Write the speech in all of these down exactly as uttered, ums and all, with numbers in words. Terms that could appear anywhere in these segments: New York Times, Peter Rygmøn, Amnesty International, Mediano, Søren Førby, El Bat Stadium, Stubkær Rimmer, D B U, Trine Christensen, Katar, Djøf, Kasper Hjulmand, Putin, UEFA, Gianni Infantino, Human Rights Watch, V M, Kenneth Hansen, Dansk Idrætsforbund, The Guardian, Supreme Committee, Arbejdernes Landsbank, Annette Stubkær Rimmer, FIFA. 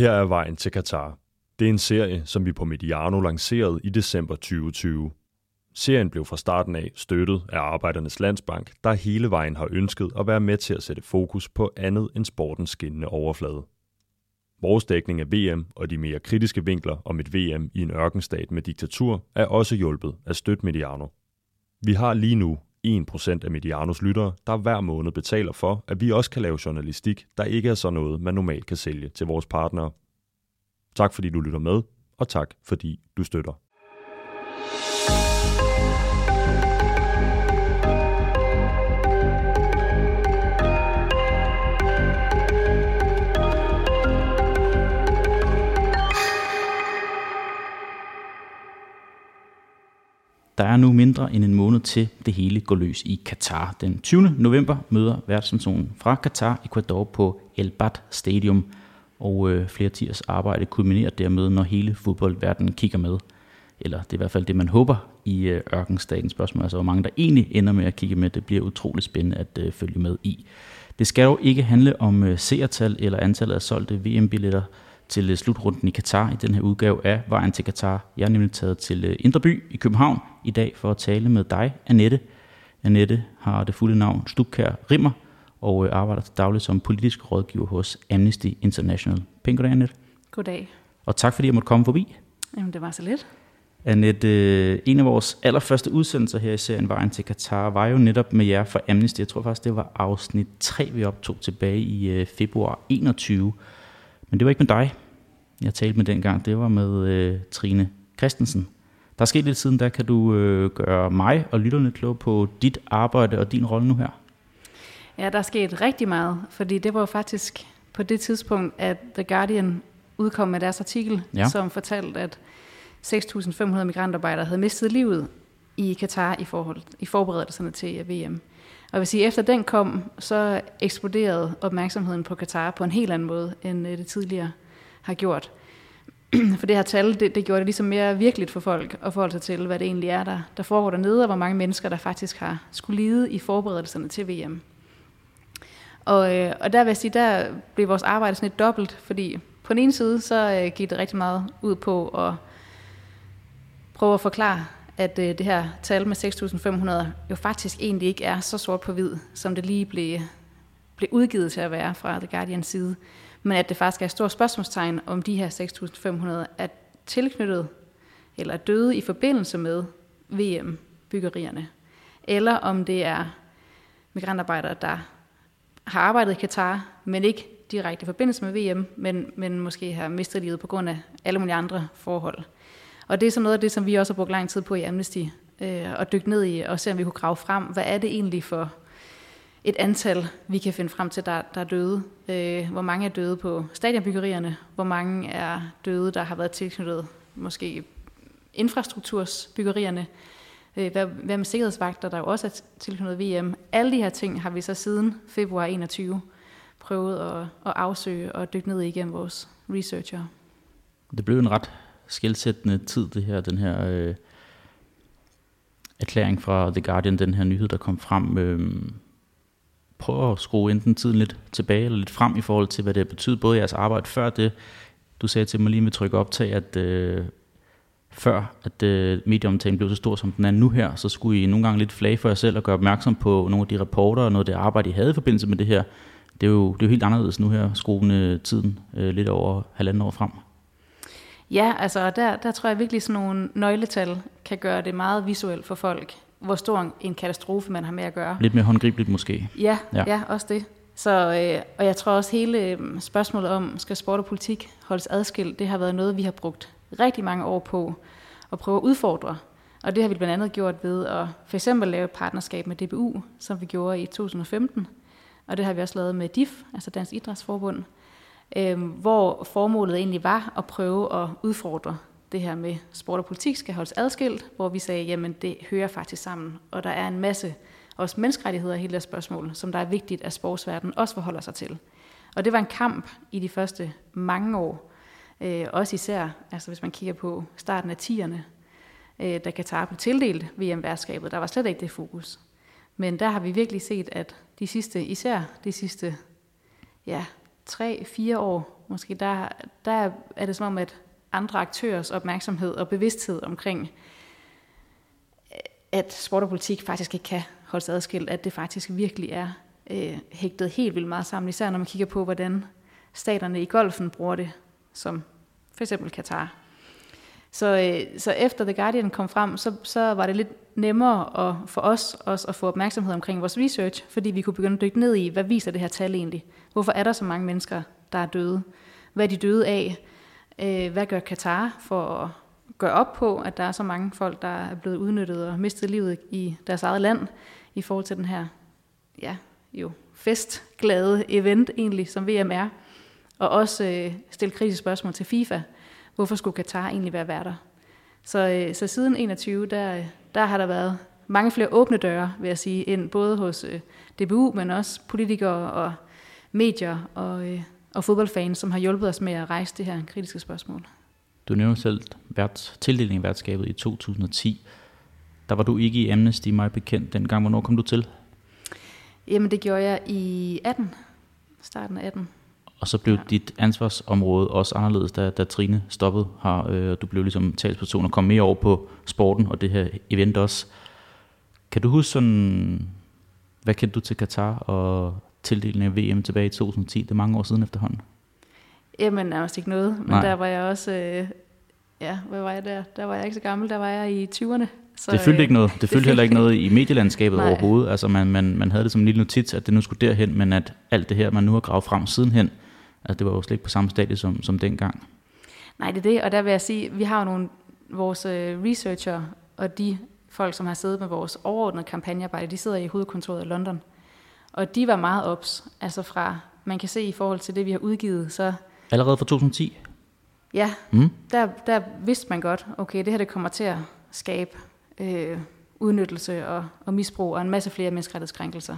Her er vejen til Katar. Det er en serie, som vi på Mediano lancerede i december tyve tyve. Serien blev fra starten af støttet af Arbejdernes Landsbank, der hele vejen har ønsket at være med til at sætte fokus på andet end sportens skinnende overflade. Vores dækning af V M og de mere kritiske vinkler om et V M i en ørkenstat med diktatur er også hjulpet af støt Mediano. Vi har lige nu en procent af Medianos lyttere, der hver måned betaler for, at vi også kan lave journalistik, der ikke er sådan noget, man normalt kan sælge til vores partnere. Tak fordi du lytter med, og tak fordi du støtter. Der er nu mindre end en måned til det hele går løs i Katar. Den tyvende november møder verdensnationen fra Katar Ecuador på El Bat Stadium, og øh, flere tiers arbejde kulminerer dermed, når hele fodboldverdenen kigger med. Eller det er i hvert fald det, man håber i øh, ørkenstatens spørgsmål. Altså hvor mange der egentlig ender med at kigge med, det bliver utroligt spændende at øh, følge med i. Det skal jo ikke handle om øh, seertal eller antallet af solgte V M-billetter til slutrunden i Katar i den her udgave af Vejen til Katar. Jeg er nemlig taget til Indre By i København i dag for at tale med dig, Annette. Annette har det fulde navn Stubkær Rimmer og arbejder til dagligt som politisk rådgiver hos Amnesty International. Pænt goddag, Annette. Goddag. Og tak fordi jeg måtte komme forbi. Jamen, det var så lidt. Annette, en af vores allerførste udsendelser her i serien Vejen til Katar var jo netop med jer fra Amnesty. Jeg tror faktisk, det var afsnit tre, vi optog tilbage i februar enogtyve. Men det var ikke med dig, jeg talte med dengang. Det var med øh, Trine Christensen. Der er sket lidt siden, der kan du øh, gøre mig og lytterne klog på dit arbejde og din rolle nu her. Ja, der er sket rigtig meget, fordi det var faktisk på det tidspunkt, at The Guardian udkom med deres artikel, ja. Som fortalte, at seks tusind fem hundrede migrantarbejdere havde mistet livet i Katar i, forhold, i forberedelserne til V M. Og jeg vil sige, at efter den kom, så eksploderede opmærksomheden på Katar på en helt anden måde, end det tidligere har gjort. For det her tal, det, det gjorde det ligesom mere virkeligt for folk at forholde sig til, hvad det egentlig er, der, der foregår dernede, og hvor mange mennesker, der faktisk har skulle lide i forberedelserne til V M. Og, øh, og der vil jeg sige, der blev vores arbejde sådan lidt dobbelt, fordi på den ene side, så øh, gik det rigtig meget ud på at prøve at forklare, at øh, det her tal med seks tusind fem hundrede jo faktisk egentlig ikke er så sort på hvid, som det lige blev, blev udgivet til at være fra The Guardians side. Men at det faktisk er et stort spørgsmålstegn, om de her seks tusind fem hundrede er tilknyttet eller er døde i forbindelse med V M-byggerierne. Eller om det er migrantarbejdere, der har arbejdet i Katar, men ikke direkte i forbindelse med V M, men, men måske har mistet livet på grund af alle mulige andre forhold. Og det er sådan noget af det, som vi også har brugt lang tid på i Amnesty, øh, at dykke ned i og se, om vi kunne grave frem, hvad er det egentlig for et antal, vi kan finde frem til, der, der er døde. Øh, hvor mange er døde på stadionbyggerierne, hvor mange er døde, der har været tilknyttet måske infrastruktursbyggerierne, øh, hvad, hvad med sikkerhedsvagter, der jo også er tilknyttet V M. Alle de her ting har vi så siden februar enogtyve prøvet at, at afsøge og dykke ned igennem vores researchere. Det blev en ret skelsættende tid, det her, den her øh, erklæring fra The Guardian, den her nyhed, der kom frem. Øh, prøv at skrue enten tiden lidt tilbage eller lidt frem i forhold til, hvad det betyder, både jeres arbejde før det. Du sagde til mig lige med tryk optag, at øh, før at øh, medieomtalen blev så stor, som den er nu her, så skulle I nogle gange lidt flage for jer selv og gøre opmærksom på nogle af de rapporter og noget af det arbejde, I havde i forbindelse med det her. Det er jo, det er jo helt anderledes nu her, skruende tiden øh, lidt over halvanden år frem. Ja, altså der, der tror jeg virkelig, sådan nogle nøgletal kan gøre det meget visuelt for folk, hvor stor en katastrofe man har med at gøre. Lidt mere håndgribeligt måske. Ja, ja. ja også det. Så, øh, og jeg tror også hele spørgsmålet om, skal sport og politik holdes adskilt, det har været noget, vi har brugt rigtig mange år på at prøve at udfordre. Og det har vi blandt andet gjort ved at for eksempel lave et partnerskab med D B U, som vi gjorde i to tusind og femten. Og det har vi også lavet med D I F, altså Dansk Idrætsforbund. Hvor formålet egentlig var at prøve at udfordre det her med sport og politik skal holdes adskilt, hvor vi sagde, jamen det hører faktisk sammen, og der er en masse også menneskerettigheder i hele det spørgsmål, som der er vigtigt, at sportsverdenen også forholder sig til. Og det var en kamp i de første mange år, også især, altså hvis man kigger på starten af tierne, da Katar blev tildelt V M-værtskabet, der var slet ikke det fokus. Men der har vi virkelig set, at de sidste, især de sidste, ja, tre-fire år, Måske der, der er det som om, at andre aktørers opmærksomhed og bevidsthed omkring, at sport og politik faktisk ikke kan holdes adskilt, at det faktisk virkelig er øh, hægtet helt vildt meget sammen, især når man kigger på, hvordan staterne i golfen bruger det, som for eksempel Katar. Så, øh, så efter The Guardian kom frem, så, så var det lidt nemmere at, for os også at få opmærksomhed omkring vores research, fordi vi kunne begynde at dykke ned i, hvad viser det her tal egentlig? Hvorfor er der så mange mennesker, der er døde? Hvad er de døde af? Øh, hvad gør Katar for at gøre op på, at der er så mange folk, der er blevet udnyttet og mistet livet i deres eget land, i forhold til den her ja, jo, festglade event egentlig, som V M er, og også øh, stille kritiske spørgsmål til FIFA. Hvorfor skulle Katar egentlig være værter? Så, øh, så siden enogtyve, der, der har der været mange flere åbne døre, vil jeg sige, ind både hos øh, D B U, men også politikere og medier og, øh, og fodboldfans, som har hjulpet os med at rejse det her kritiske spørgsmål. Du nævner selv værts, tildelingen af værtskabet i to tusind og ti. Der var du ikke i Amnesty, mig bekendt dengang. Hvornår kom du til? Jamen, det gjorde jeg i atten. Starten af atten. Og så blev ja. dit ansvarsområde også anderledes, da, da Trine stoppede her. Øh, du blev ligesom talsperson og kom mere over på sporten og det her event også. Kan du huske sådan, hvad kendte du til Katar og tildelingen af V M tilbage i to tusind og ti? Det er mange år siden efterhånden. Jamen, nærmest ikke noget. Men Nej. Der var jeg også, øh, ja, hvad var jeg der? Der var jeg ikke så gammel, der var jeg i tyverne. Så, det fyldte øh, ikke noget. Det, det fyldte heller ikke noget i medielandskabet Nej. Overhovedet. Altså, man, man, man havde det som en lille notits, at det nu skulle derhen, men at alt det her, man nu har gravet frem sidenhen, altså, det var jo slet ikke på samme stadie som, som dengang. Nej, det er det, og der vil jeg sige, vi har jo nogle, vores researcher og de folk, som har siddet med vores overordnede kampagnearbejde, de sidder i hovedkontoret i London, og de var meget ops, altså fra, man kan se i forhold til det, vi har udgivet, så... Allerede fra to tusind og ti? Ja, mm. der, der vidste man godt, okay, det her det kommer til at skabe øh, udnyttelse og, og misbrug og en masse flere menneskerettighedskrænkelser.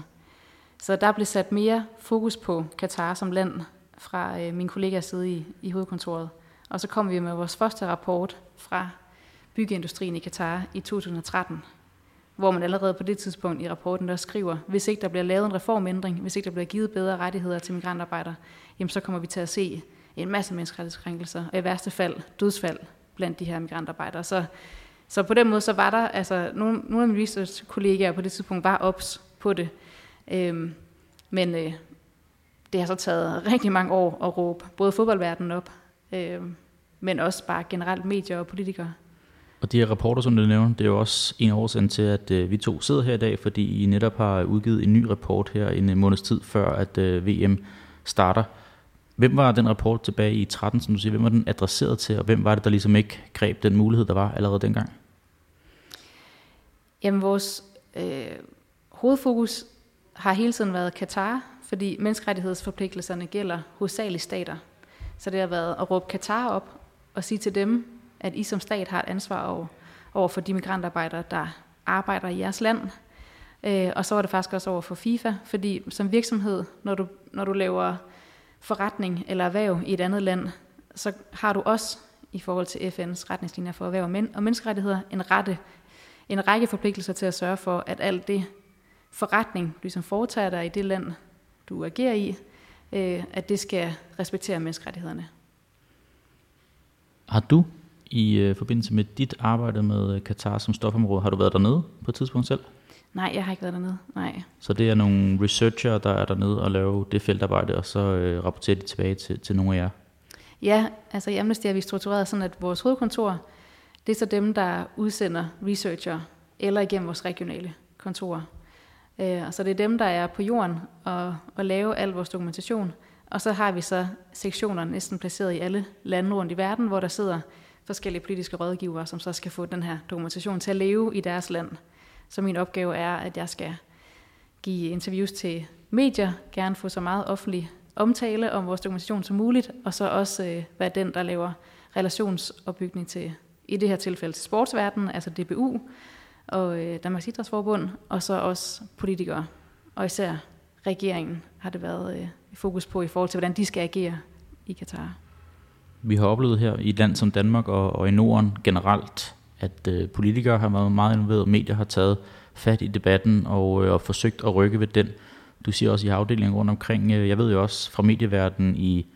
Så der blev sat mere fokus på Katar som land, fra øh, min kollegas side i, i hovedkontoret. Og så kom vi med vores første rapport fra byggeindustrien i Katar i to tusind og tretten, hvor man allerede på det tidspunkt i rapporten der skriver, hvis ikke der bliver lavet en reformændring, hvis ikke der bliver givet bedre rettigheder til migrantarbejdere, jamen så kommer vi til at se en masse menneskerettighedskrænkelser, og i værste fald dødsfald blandt de her migrantarbejdere. Så, så på den måde så var der, altså nogle, nogle af mine research-kollegaer på det tidspunkt var ops på det. Øhm, men... Øh, Det har så taget rigtig mange år at råbe både fodboldverdenen op, øh, men også bare generelt medier og politikere. Og de her rapporter, som du nævner, det er jo også en årsag til, at øh, vi to sidder her i dag, fordi I netop har udgivet en ny rapport her en måneds tid før, at øh, V M starter. Hvem var den rapport tilbage i tretten, som du siger, hvem var den adresseret til, og hvem var det, der ligesom ikke greb den mulighed, der var allerede dengang? Jamen, vores øh, hovedfokus har hele tiden været Katar, fordi menneskerettighedsforpligtelserne gælder hovedsageligt stater. Så det har været at råbe Katar op og sige til dem, at I som stat har et ansvar over, over for de migrantarbejdere, der arbejder i jeres land. Øh, og så var det faktisk også over for FIFA, fordi som virksomhed, når du, når du laver forretning eller erhverv i et andet land, så har du også i forhold til F N's retningslinjer for erhverv og, men- og menneskerettigheder en, rette, en række forpligtelser til at sørge for, at alt det forretning, du som foretager dig i det land, du agerer i, øh, at det skal respektere menneskerettighederne. Har du i øh, forbindelse med dit arbejde med Katar som stofområde, har du været dernede på et tidspunkt selv? Nej, jeg har ikke været dernede, nej. Så det er nogle researcher, der er dernede og laver det feltarbejde, og så øh, rapporterer de tilbage til, til nogle af jer? Ja, altså i Amnesty er vi struktureret sådan, at vores hovedkontor, det er så dem, der udsender researcher, eller igennem vores regionale kontorer. Og så det er dem, der er på jorden og, og lave al vores dokumentation. Og så har vi så sektioner næsten placeret i alle lande rundt i verden, hvor der sidder forskellige politiske rådgivere, som så skal få den her dokumentation til at leve i deres land. Så min opgave er, at jeg skal give interviews til medier, gerne få så meget offentlig omtale om vores dokumentation som muligt, og så også øh, være den, der laver relationsopbygning til, i det her tilfælde til sportsverdenen, altså D B U, og Dansk Idrætsforbund, og så også politikere. Og især regeringen har det været øh, fokus på i forhold til, hvordan de skal agere i Katar. Vi har oplevet her i et land som Danmark og, og i Norden generelt, at øh, politikere har været meget involveret, medier har taget fat i debatten og, øh, og forsøgt at rykke ved den. Du siger også i afdelingen rundt omkring, øh, jeg ved jo også fra medieverdenen i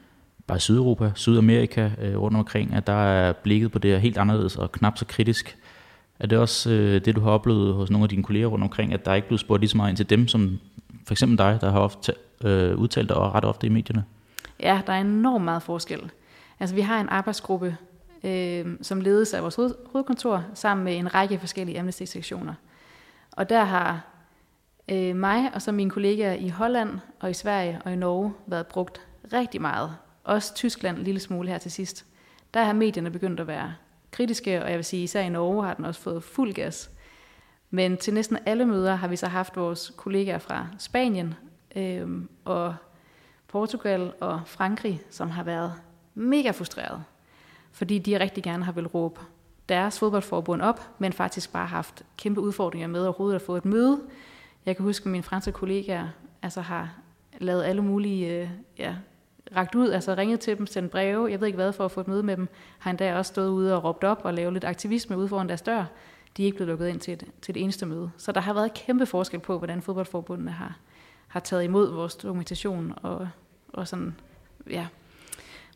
bare Sydeuropa, Sydamerika øh, rundt omkring, at der er blikket på det her helt anderledes og knap så kritisk. Er det også øh, det, du har oplevet hos nogle af dine kolleger rundt omkring, at der ikke blev spurgt lige så meget ind til dem, som for eksempel dig, der har ofte, øh, udtalt dig ret ofte i medierne? Ja, der er enormt meget forskel. Altså vi har en arbejdsgruppe, øh, som ledes af vores hovedkontor, sammen med en række forskellige amnesty-sektioner. Og der har øh, mig og så mine kollegaer i Holland og i Sverige og i Norge været brugt rigtig meget. Også Tyskland en lille smule her til sidst. Der har medierne begyndt at være kritiske, og jeg vil sige, især i Norge har den også fået fuld gas. Men til næsten alle møder har vi så haft vores kollegaer fra Spanien øh, og Portugal og Frankrig, som har været mega frustreret, fordi de rigtig gerne har vel råbe deres fodboldforbund op, men faktisk bare har haft kæmpe udfordringer med overhovedet at få et møde. Jeg kan huske, at mine franske kollegaer altså har lavet alle mulige, øh, ja, rakt ud, altså ringet til dem, sendt breve, jeg ved ikke hvad, for at få et møde med dem, har endda også stået ude og råbt op og lavet lidt aktivisme ude foran deres dør. De er ikke blevet lukket ind til, et, til det eneste møde. Så der har været kæmpe forskel på, hvordan fodboldforbundene har, har taget imod vores dokumentation og, og sådan, ja,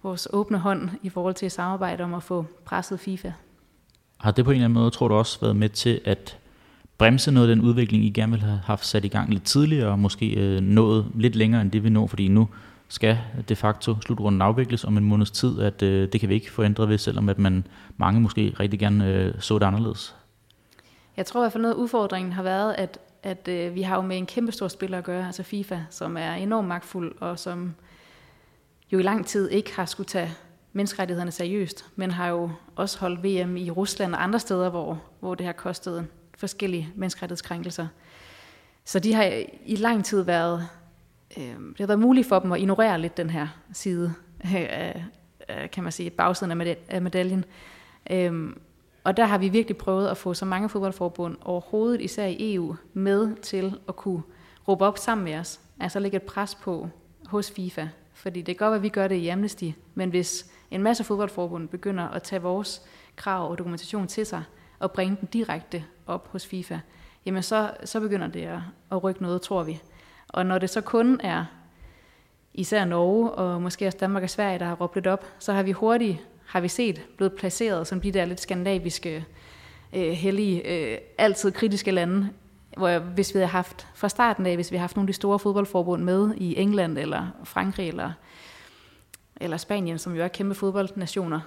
vores åbne hånd i forhold til samarbejde om at få presset FIFA. Har det på en eller anden måde, tror du, også været med til at bremse noget af den udvikling, I gerne ville have haft sat i gang lidt tidligere, og måske øh, nået lidt længere end det, vi når, fordi nu skal de facto slutrunden afvikles om en måneds tid, at øh, det kan vi ikke få ændret ved, selvom at man, mange måske rigtig gerne øh, så det anderledes? Jeg tror i hvert fald noget af udfordringen har været, at, at øh, vi har jo med en kæmpe stor spiller at gøre, altså FIFA, som er enormt magtfuld, og som jo i lang tid ikke har skulle tage menneskerettighederne seriøst, men har jo også holdt V M i Rusland og andre steder, hvor, hvor det har kostet forskellige menneskerettighedskrænkelser. Så de har i lang tid været, øh, det har været muligt for dem at ignorere lidt den her side, af, af, kan man sige, bagsiden af, medal- af medaljen. Øh, og der har vi virkelig prøvet at få så mange fodboldforbund overhovedet, især i E U, med til at kunne råbe op sammen med os, altså lægge et pres på hos FIFA. Fordi det er godt, at vi gør det i Amnesty, men hvis en masse fodboldforbund begynder at tage vores krav og dokumentation til sig, og bringe den direkte op hos FIFA, jamen så, så begynder det at, at rykke noget, tror vi. Og når det så kun er især Norge, og måske også Danmark og Sverige, der har råbt lidt op, så har vi hurtigt, har vi set, blevet placeret som de der lidt skandinaviske, øh, hellige, øh, altid kritiske lande, hvor hvis vi havde haft fra starten af, hvis vi havde haft nogle af de store fodboldforbund med i England eller Frankrig eller, eller Spanien, som jo er kæmpe fodboldnationer,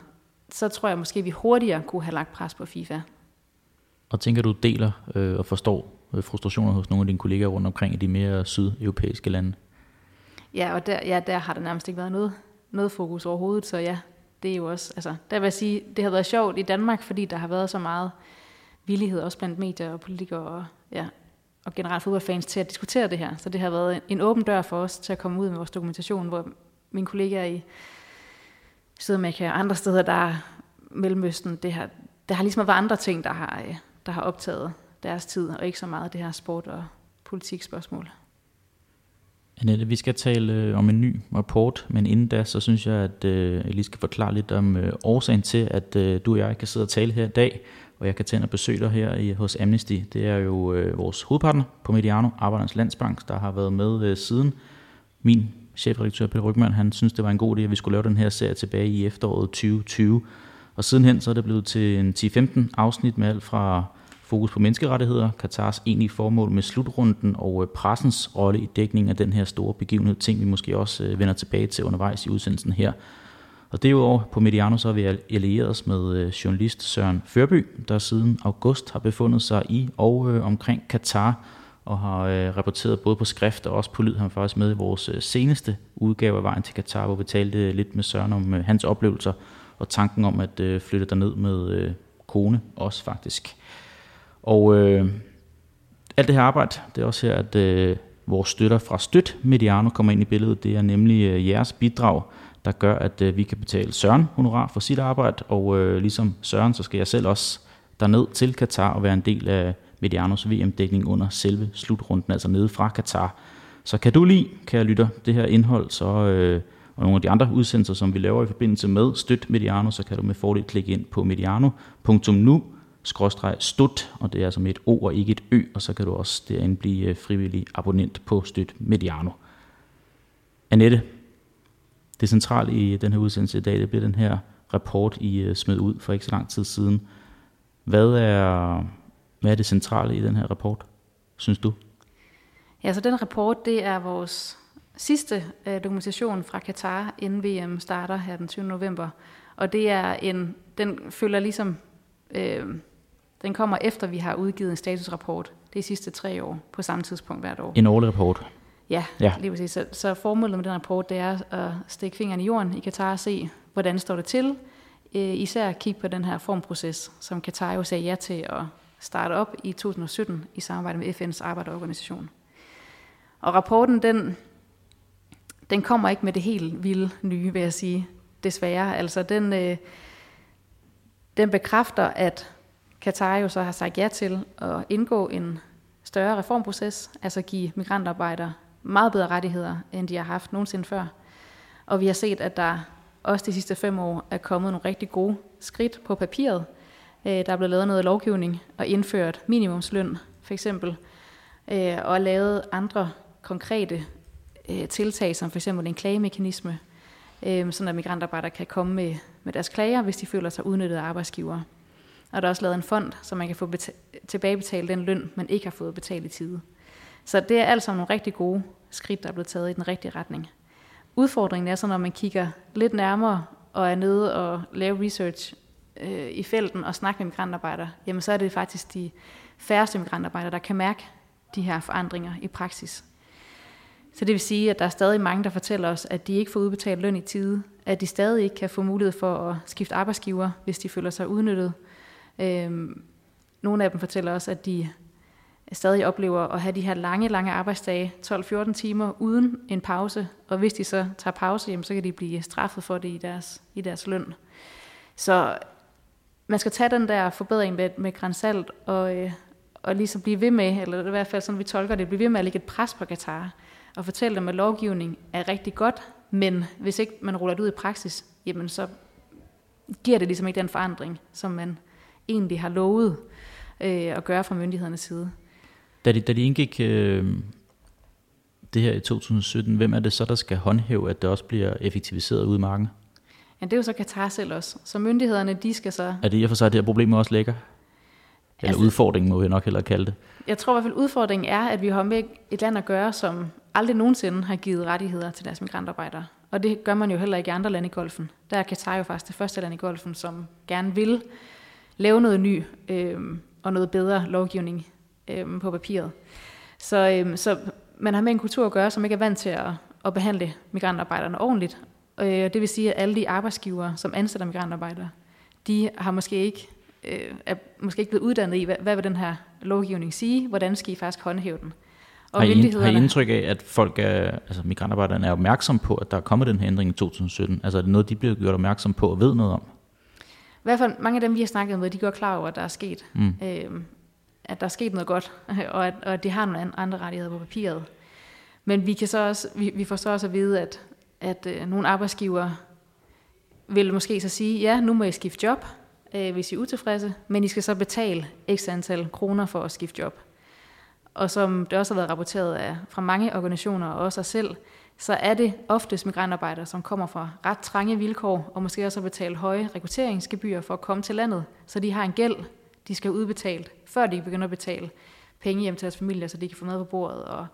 så tror jeg måske, vi hurtigere kunne have lagt pres på FIFA. Og tænker du deler øh, og forstår frustrationer hos nogle af dine kolleger rundt omkring i de mere sydeuropæiske lande? Ja, og der, ja, der har der nærmest ikke været noget, noget fokus overhovedet, så ja, det er jo også, altså, der vil jeg sige, det har været sjovt i Danmark, fordi der har været så meget villighed også blandt medier og politikere og, ja, og generelt fodboldfans til at diskutere det her. Så det har været en åben dør for os til at komme ud med vores dokumentation, hvor mine kollegaer i Sydamerika og andre steder, der er Mellemøsten, det har, der har ligesom været andre ting, der har, der har optaget deres tid, og ikke så meget det her sport- og politikspørgsmål. Annette, vi skal tale om en ny rapport, men inden da, så synes jeg, at jeg lige skal forklare lidt om årsagen til, at du og jeg kan sidde og tale her i dag, og jeg kan tage ind og besøge dig her hos Amnesty. Det er jo vores hovedpartner på Mediano, Arbejdernes Landsbank, der har været med siden. Min chefredaktør Peter Rygmøn, han synes, det var en god idé, at vi skulle lave den her serie tilbage i efteråret tyve tyve. Og sidenhen så er det blevet til en ti til femten afsnit med alt fra fokus på menneskerettigheder, Katars egentlige formål med slutrunden og pressens rolle i dækningen af den her store begivenhed, ting vi måske også vender tilbage til undervejs i udsendelsen her. Og derudover på Mediano så har vi allieret os med journalist Søren Førby, der siden august har befundet sig i og øh, omkring Katar og har øh, rapporteret både på skrift og også på lyd. Han var faktisk med i vores seneste udgave af Vejen til Katar, hvor vi talte lidt med Søren om øh, hans oplevelser og tanken om at øh, flytte derned med øh, kone også faktisk. Og øh, alt det her arbejde, det er også her, at øh, vores støtter fra Støt Mediano kommer ind i billedet. Det er nemlig øh, jeres bidrag, der gør, at øh, vi kan betale Søren honorar for sit arbejde, og øh, ligesom Søren, så skal jeg selv også derned til Katar og være en del af Medianos V M-dækning under selve slutrunden, altså nede fra Katar. Så kan du lide, kære lytter, det her indhold, så, øh, og nogle af de andre udsendelser, som vi laver i forbindelse med Støt Mediano, så kan du med fordel klikke ind på mediano punktum nu, skråstreg støt, og det er altså med et O og ikke et Ø, og så kan du også derinde blive frivillig abonnent på Støt Mediano. Annette, Det centrale i den her udsendelse i dag, det bliver den her rapport, I smed ud for ikke så lang tid siden. Hvad er, hvad er det centrale i den her rapport, synes du? Ja, så den rapport, det er vores sidste øh, dokumentation fra Qatar, inden V M starter her den tyvende november. Og det er en, den følger ligesom, øh, den kommer efter, vi har udgivet en statusrapport de sidste tre år, på samme tidspunkt hvert år. En årlig rapport? Ja, ja. Lige præcis. Så, så formålet med den rapport, det er at stikke fingeren i jorden i Qatar og se, hvordan står det til. Øh, især at kigge på den her reformproces, som Qatar jo sagde ja til at starte op i to tusind og sytten i samarbejde med F N's arbejderorganisation. Og rapporten, den, den kommer ikke med det helt vilde nye, vil jeg sige, desværre. Altså, den, øh, den bekræfter, at Qatar jo så har sagt ja til at indgå en større reformproces, altså give migrantarbejdere meget bedre rettigheder, end de har haft nogensinde før. Og vi har set, at der også de sidste fem år er kommet nogle rigtig gode skridt på papiret. Øh, der er blevet lavet noget lovgivning og indført minimumsløn, for eksempel, øh, og lavet andre konkrete øh, tiltag, som for eksempel en klagemekanisme, øh, sådan at migrantarbejdere kan komme med, med deres klager, hvis de føler sig udnyttet af arbejdsgivere. Og der er også lavet en fond, så man kan få beta- tilbagebetalt den løn, man ikke har fået betalt i tide. Så det er altså nogle rigtig gode skridt, der er blevet taget i den rigtige retning. Udfordringen er så, når man kigger lidt nærmere og er nede og laver research øh, i felten og snakker med migrantarbejdere, jamen så er det faktisk de færreste migrantarbejdere, der kan mærke de her forandringer i praksis. Så det vil sige, at der er stadig mange, der fortæller os, at de ikke får udbetalt løn i tide, at de stadig ikke kan få mulighed for at skifte arbejdsgiver, hvis de føler sig udnyttet. Øhm, nogle af dem fortæller også, at de stadig oplever at have de her lange, lange arbejdsdage, tolv fjorten timer uden en pause, og hvis de så tager pause, jamen, så kan de blive straffet for det i deres, i deres løn. Så man skal tage den der forbedring med, med gran salt og, øh, og ligesom blive ved med, eller i hvert fald sådan vi tolker det, blive ved med at lægge et pres på Qatar og fortælle dem, at lovgivning er rigtig godt, men hvis ikke man ruller det ud i praksis, jamen så giver det ligesom ikke den forandring, som man egentlig har lovet øh, at gøre fra myndighedernes side. Da de, da de indgik øh, det her i to tusind og sytten, hvem er det så, der skal håndhæve, at det også bliver effektiviseret ude i marken? Ja, det er jo så Qatar selv også. Så myndighederne, de skal så... Er det i og for sig, det her problem også ligger? Eller altså, udfordringen må vi nok hellere kalde det. Jeg tror i hvert fald, udfordringen er, at vi har med et land at gøre, som aldrig nogensinde har givet rettigheder til deres migrantarbejdere. Og det gør man jo heller ikke i andre lande i Golfen. Der er Qatar jo faktisk det første land i Golfen, som gerne vil lave noget ny øh, og noget bedre lovgivning øh, på papiret. Så, øh, så man har med en kultur at gøre, som ikke er vant til at, at behandle migrantarbejderne ordentligt. Øh, det vil sige, at alle de arbejdsgivere, som ansætter migrantarbejdere, de har måske ikke, øh, er måske ikke blevet uddannet i, hvad, hvad vil den her lovgivning sige, hvordan skal I faktisk håndhæve den. Og har, I, har I indtryk af, at folk er, altså migrantarbejderne er opmærksomme på, at der er kommet den her ændring i to tusind og sytten? Altså er det noget, de bliver gjort opmærksom på og ved noget om? I hvert fald mange af dem, vi har snakket med, de går klar over, at der er sket, mm. øh, at der er sket noget godt, og at, og at de har nogle andre rettigheder på papiret. Men vi, kan så også, vi, vi får så også at vide, at, at øh, nogle arbejdsgivere vil måske så sige, ja, nu må I skifte job, øh, hvis I er utilfredse, men I skal så betale x antal kroner for at skifte job. Og som det også har været rapporteret af, fra mange organisationer og også os selv, så er det oftest migrantarbejdere, som kommer fra ret trange vilkår, og måske også betaler høje rekrutteringsgebyrer for at komme til landet, så de har en gæld, de skal have udbetalt, før de begynder at betale penge hjem til deres familier, så de kan få mad på bordet og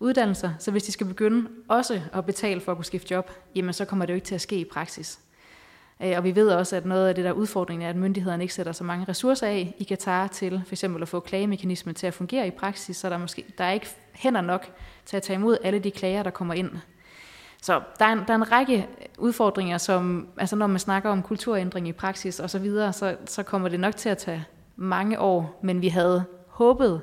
uddannelser. Så hvis de skal begynde også at betale for at kunne skifte job, jamen så kommer det jo ikke til at ske i praksis. Og vi ved også, at noget af det der udfordringen er, at myndighederne ikke sætter så mange ressourcer af i Qatar til for eksempel at få klagemekanismen til at fungere i praksis, så der måske der er ikke hænder nok til at tage imod alle de klager, der kommer ind. Så der er en, der er en række udfordringer, som altså når man snakker om kulturændring i praksis og så videre, så, så kommer det nok til at tage mange år, men vi havde håbet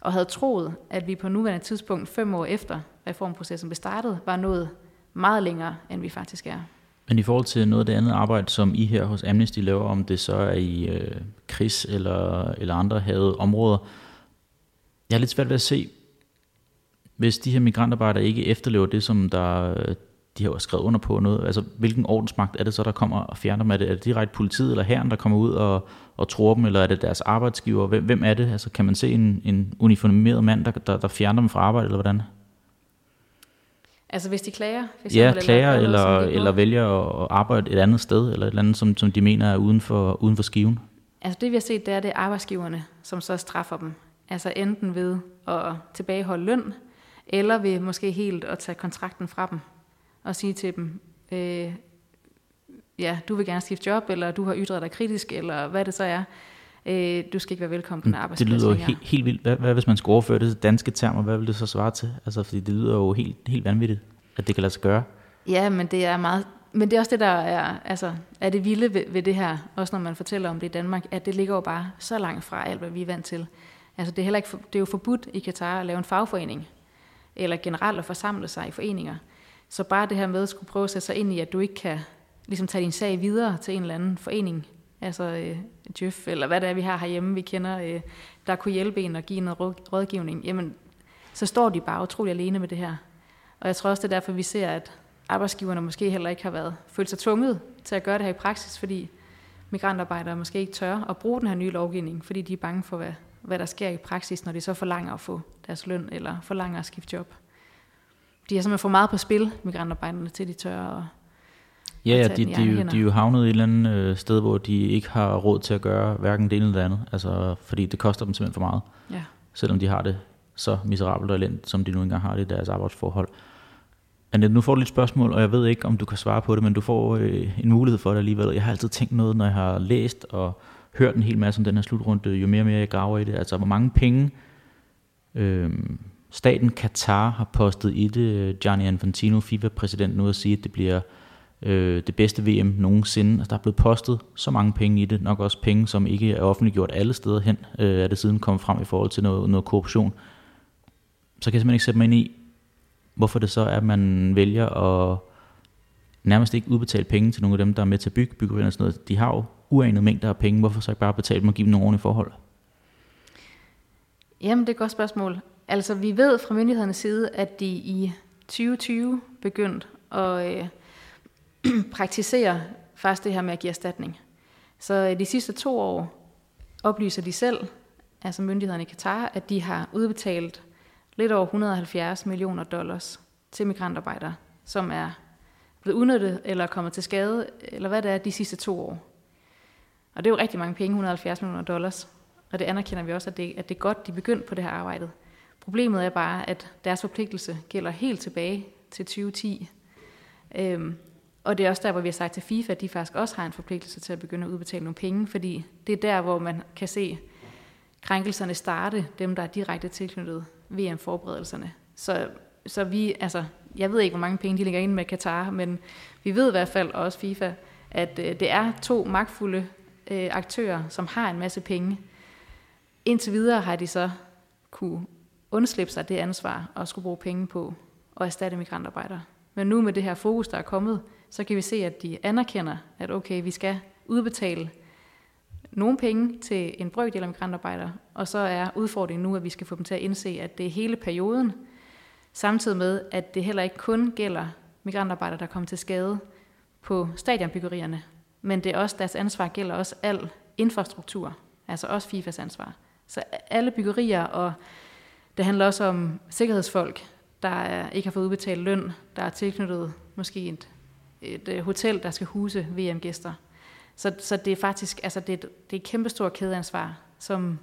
og havde troet, at vi på nuværende tidspunkt fem år efter reformprocessen blev startet, var nået meget længere, end vi faktisk er. Men i forhold til noget af det andet arbejde, som I her hos Amnesty laver, om det så er i øh, krigs eller, eller andre havde områder, jeg er lidt svært ved at se, hvis de her migrantarbejdere ikke efterlever det, som der, de har skrevet under på noget, altså hvilken ordensmagt er det så, der kommer og fjerner dem? Er det, er det direkte politiet eller hæren, der kommer ud og, og tror dem, eller er det deres arbejdsgiver? Hvem, hvem er det? Altså, kan man se en, en uniformeret mand, der, der, der fjerner dem fra arbejde, eller hvordan? Altså hvis de klager? Hvis ja, klager eller, eller, eller, eller vælger at arbejde et andet sted, eller et eller andet, som, som de mener er uden for, uden for skiven. Altså det vi har set, det er, det er arbejdsgiverne, som så straffer dem. Altså enten ved at tilbageholde løn, eller ved måske helt at tage kontrakten fra dem, og sige til dem, øh, ja, du vil gerne skifte job, eller du har ytret dig kritisk, eller hvad det så er. Øh, du skal ikke være velkommen på den arbejdspladsen. Det lyder jo helt, helt vildt. Hvad, hvad hvis man skulle overføre det til danske termer, hvad vil det så svare til? Altså, fordi det lyder jo helt, helt vanvittigt, at det kan lade sig gøre. Ja, men det er meget... Men det er også det, der er, altså, er det vilde ved, ved det her, også når man fortæller om det i Danmark, at det ligger jo bare så langt fra alt, hvad vi er vant til. Altså, det er, heller ikke for, det er jo forbudt i Katar at lave en fagforening, eller generelt at forsamle sig i foreninger. Så bare det her med at skulle prøve at sætte sig ind i, at du ikke kan ligesom, tage din sag videre til en eller anden forening, altså øh, Djøf, eller hvad det er, vi har herhjemme, vi kender, øh, der kunne hjælpe en og give noget rådgivning, jamen, så står de bare utrolig alene med det her. Og jeg tror også, det er derfor, vi ser, at arbejdsgiverne måske heller ikke har været, følt sig tvunget til at gøre det her i praksis, fordi migrantarbejdere måske ikke tør at bruge den her nye lovgivning, fordi de er bange for, hvad, hvad der sker i praksis, når de så forlanger at få deres løn, eller forlanger at skifte job. De har simpelthen for meget på spil, migrantarbejderne, til de tør at... Ja, ja, de, de, de, de er jo havnet et eller andet sted, hvor de ikke har råd til at gøre hverken det ene eller det andet, altså, fordi det koster dem simpelthen for meget, ja. Selvom de har det så miserabelt og elendt, som de nu engang har det i deres arbejdsforhold. Annette, nu får du lidt spørgsmål, og jeg ved ikke, om du kan svare på det, men du får øh, en mulighed for det alligevel. Jeg har altid tænkt noget, når jeg har læst og hørt en hel masse om den her slutrunde, jo mere og mere jeg graver i det, altså hvor mange penge øh, staten Katar har postet i det. Gianni Infantino, FIFA-præsident, nu at sige, at det bliver... det bedste V M nogensinde. Altså, der er blevet postet så mange penge i det, nok også penge, som ikke er offentliggjort alle steder hen, øh, er det siden kommet frem i forhold til noget, noget korruption. Så kan jeg simpelthen ikke sætte mig ind i, hvorfor det så er, at man vælger at nærmest ikke udbetale penge til nogle af dem, der er med til at bygge, bygge eller sådan noget. De har jo uanede mængder af penge. Hvorfor så ikke bare betale dem og give dem nogle ordentlige forhold? Jamen, det er et godt spørgsmål. Altså, vi ved fra myndighedernes side, at de i tyve tyve begyndte at... Øh, praktiserer faktisk det her med at give erstatning. Så de sidste to år oplyser de selv, altså myndighederne i Katar, at de har udbetalt lidt over et hundrede og halvfjerds millioner dollars til migrantarbejdere, som er blevet udnyttet eller kommet til skade, eller hvad det er, de sidste to år. Og det er jo rigtig mange penge, et hundrede og halvfjerds millioner dollars, og det anerkender vi også, at det, at det er godt, de er begyndt på det her arbejde. Problemet er bare, at deres forpligtelse gælder helt tilbage til tyve ti. Øhm, Og det er også der, hvor vi har sagt til FIFA, at de faktisk også har en forpligtelse til at begynde at udbetale nogle penge, fordi det er der, hvor man kan se krænkelserne starte, dem der er direkte tilknyttet V M-forberedelserne. Så, så vi, altså, jeg ved ikke, hvor mange penge de ligger inde med Katar, men vi ved i hvert fald, og også FIFA, at øh, det er to magtfulde øh, aktører, som har en masse penge. Indtil videre har de så kunne undslippe sig det ansvar og skulle bruge penge på at erstatte migrantarbejdere. Men nu med det her fokus, der er kommet, så kan vi se, at de anerkender, at okay, vi skal udbetale nogle penge til en brøkdel af migrantarbejdere, og så er udfordringen nu, at vi skal få dem til at indse, at det er hele perioden, samtidig med, at det heller ikke kun gælder migrantarbejdere, der kommer til skade på stadionbyggerierne, men det er også deres ansvar, gælder også al infrastruktur, altså også FIFAs ansvar. Så alle byggerier, og det handler også om sikkerhedsfolk, der ikke har fået udbetalt løn, der er tilknyttet måske et, et hotel, der skal huse V M-gæster. Så, så det er faktisk altså det er, det er et kæmpestort kædeansvar, som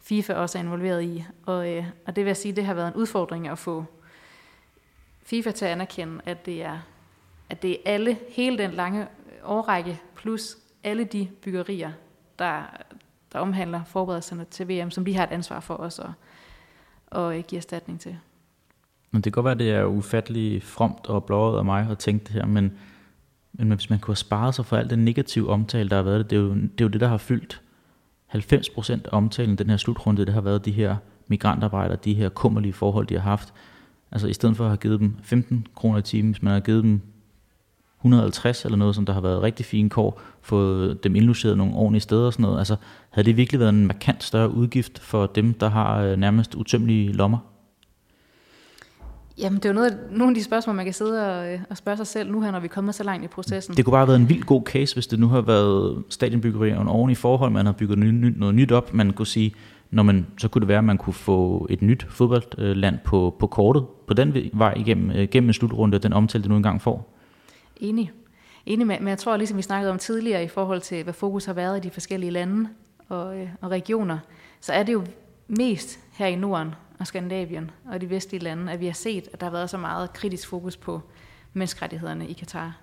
FIFA også er involveret i. Og, øh, og det vil jeg sige, det har været en udfordring at få FIFA til at anerkende, at det er, at det er alle, hele den lange årrække, plus alle de byggerier, der, der omhandler forberedelserne til V M, som de har et ansvar for os at, at give erstatning til. Men det kan godt være, at det er ufattelig fromt og blåret af mig at tænke det her, men, men hvis man kunne have sparet sig for alt den negative omtale, der har været, det er jo det, er jo det der har fyldt halvfems procent af omtalen, den her slutrunde, det har været de her migrantarbejdere, de her kummerlige forhold, de har haft. Altså i stedet for at have givet dem femten kroner i timen, hvis man har givet dem et hundrede og halvtreds eller noget, som der har været rigtig fine kår, fået dem indlogeret nogle ordentlige steder og sådan noget, altså havde det virkelig været en markant større udgift for dem, der har nærmest utømmelige lommer? Jamen, det er jo noget, nogle af de spørgsmål, man kan sidde og, og spørge sig selv nu her, når vi kommer så langt i processen. Det kunne bare have været en vildt god case, hvis det nu har været stadionbyggeri og en ordentlig forhold. Man har bygget ny, ny, noget nyt op. Man kunne sige, når man, så kunne det være, at man kunne få et nyt fodboldland på, på kortet, på den vej igennem gennem en slutrunde, den omtalte nu engang får. Enig. Enig, men jeg tror, ligesom vi snakkede om tidligere, i forhold til, hvad fokus har været i de forskellige lande og, og regioner, så er det jo mest her i Norden og Skandinavien og de vestlige lande, at vi har set, at der har været så meget kritisk fokus på menneskerettighederne i Katar.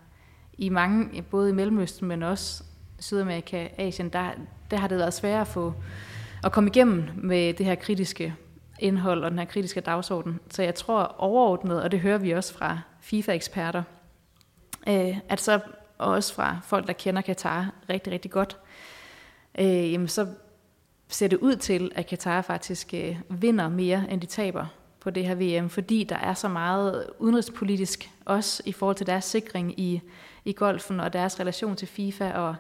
I mange, både i Mellemøsten, men også Sydamerika, Asien, der, der har det været svært at få at komme igennem med det her kritiske indhold og den her kritiske dagsorden. Så jeg tror overordnet, og det hører vi også fra FIFA-eksperter, at så og også fra folk, der kender Katar rigtig, rigtig godt, øh, jamen så ser det ud til, at Katar faktisk øh, vinder mere, end de taber på det her V M, fordi der er så meget udenrigspolitisk, også i forhold til deres sikring i, i golfen og deres relation til FIFA. Og,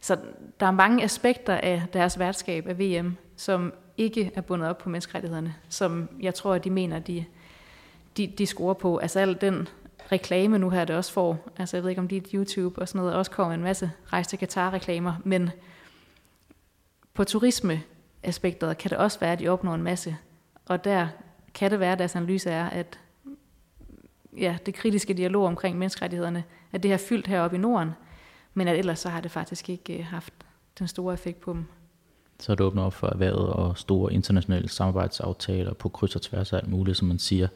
så der er mange aspekter af deres værtskab af V M, som ikke er bundet op på menneskerettighederne, som jeg tror, at de mener, de, de, de scorer på. Altså al den reklame nu her, det også får. Altså jeg ved ikke, om dit YouTube og sådan noget også kommer en masse rejse til Katar-reklamer, men på turismeaspektet kan det også være, at de opnår en masse. Og der kan det være, at deres analyse er, at ja, det kritiske dialog omkring menneskerettighederne, at det har fyldt heroppe i Norden, men at ellers så har det faktisk ikke haft den store effekt på dem. Så det åbner op for erhvervet og store internationale samarbejdsaftaler på kryds og tværs af alt muligt, som man siger.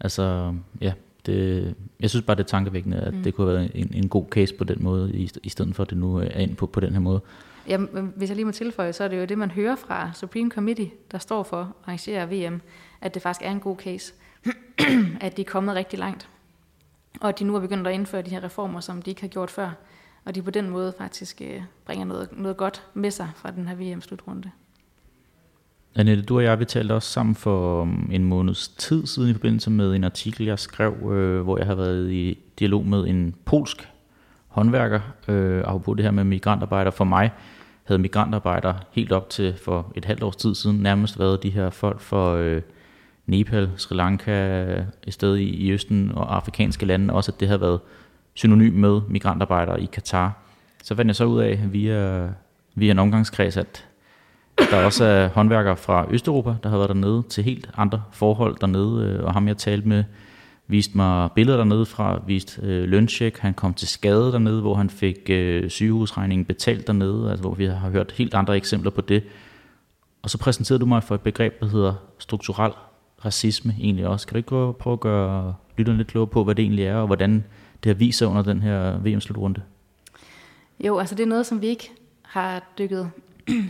Altså, ja, det, jeg synes bare, det er tankevækkende, at mm. det kunne have været en, en god case på den måde, i, i stedet for at det nu er ind på, på den her måde. Ja, hvis jeg lige må tilføje, så er det jo det, man hører fra Supreme Committee, der står for at arrangere V M, at det faktisk er en god case, at de er kommet rigtig langt, og at de nu er begyndt at indføre de her reformer, som de ikke har gjort før, og de på den måde faktisk bringer noget, noget godt med sig fra den her V M-slutrunde. Annette, du og jeg, vi talte også sammen for en måneds tid siden i forbindelse med en artikel, jeg skrev, øh, hvor jeg har været i dialog med en polsk håndværker, øh, apropos det her med migrantarbejdere. For mig havde migrantarbejdere helt op til for et halvt års tid siden nærmest været de her folk fra øh, Nepal, Sri Lanka, et sted i, i Østen og afrikanske lande, også at det havde været synonym med migrantarbejdere i Katar. Så fandt jeg så ud af via, via en omgangskreds, at der også er håndværkere fra Østeuropa, der har været dernede til helt andre forhold dernede, og ham jeg talte med, viste mig billeder dernede fra, viste øh, løncheck, han kom til skade dernede, hvor han fik øh, sygehusregningen betalt dernede, altså hvor vi har hørt helt andre eksempler på det. Og så præsenterede du mig for et begreb, der hedder strukturel racisme egentlig også. Kan du ikke prøve at gøre lytterne lidt klogere på, hvad det egentlig er, og hvordan det har vist sig under den her V M-slutrunde? Jo, altså det er noget, som vi ikke har dykket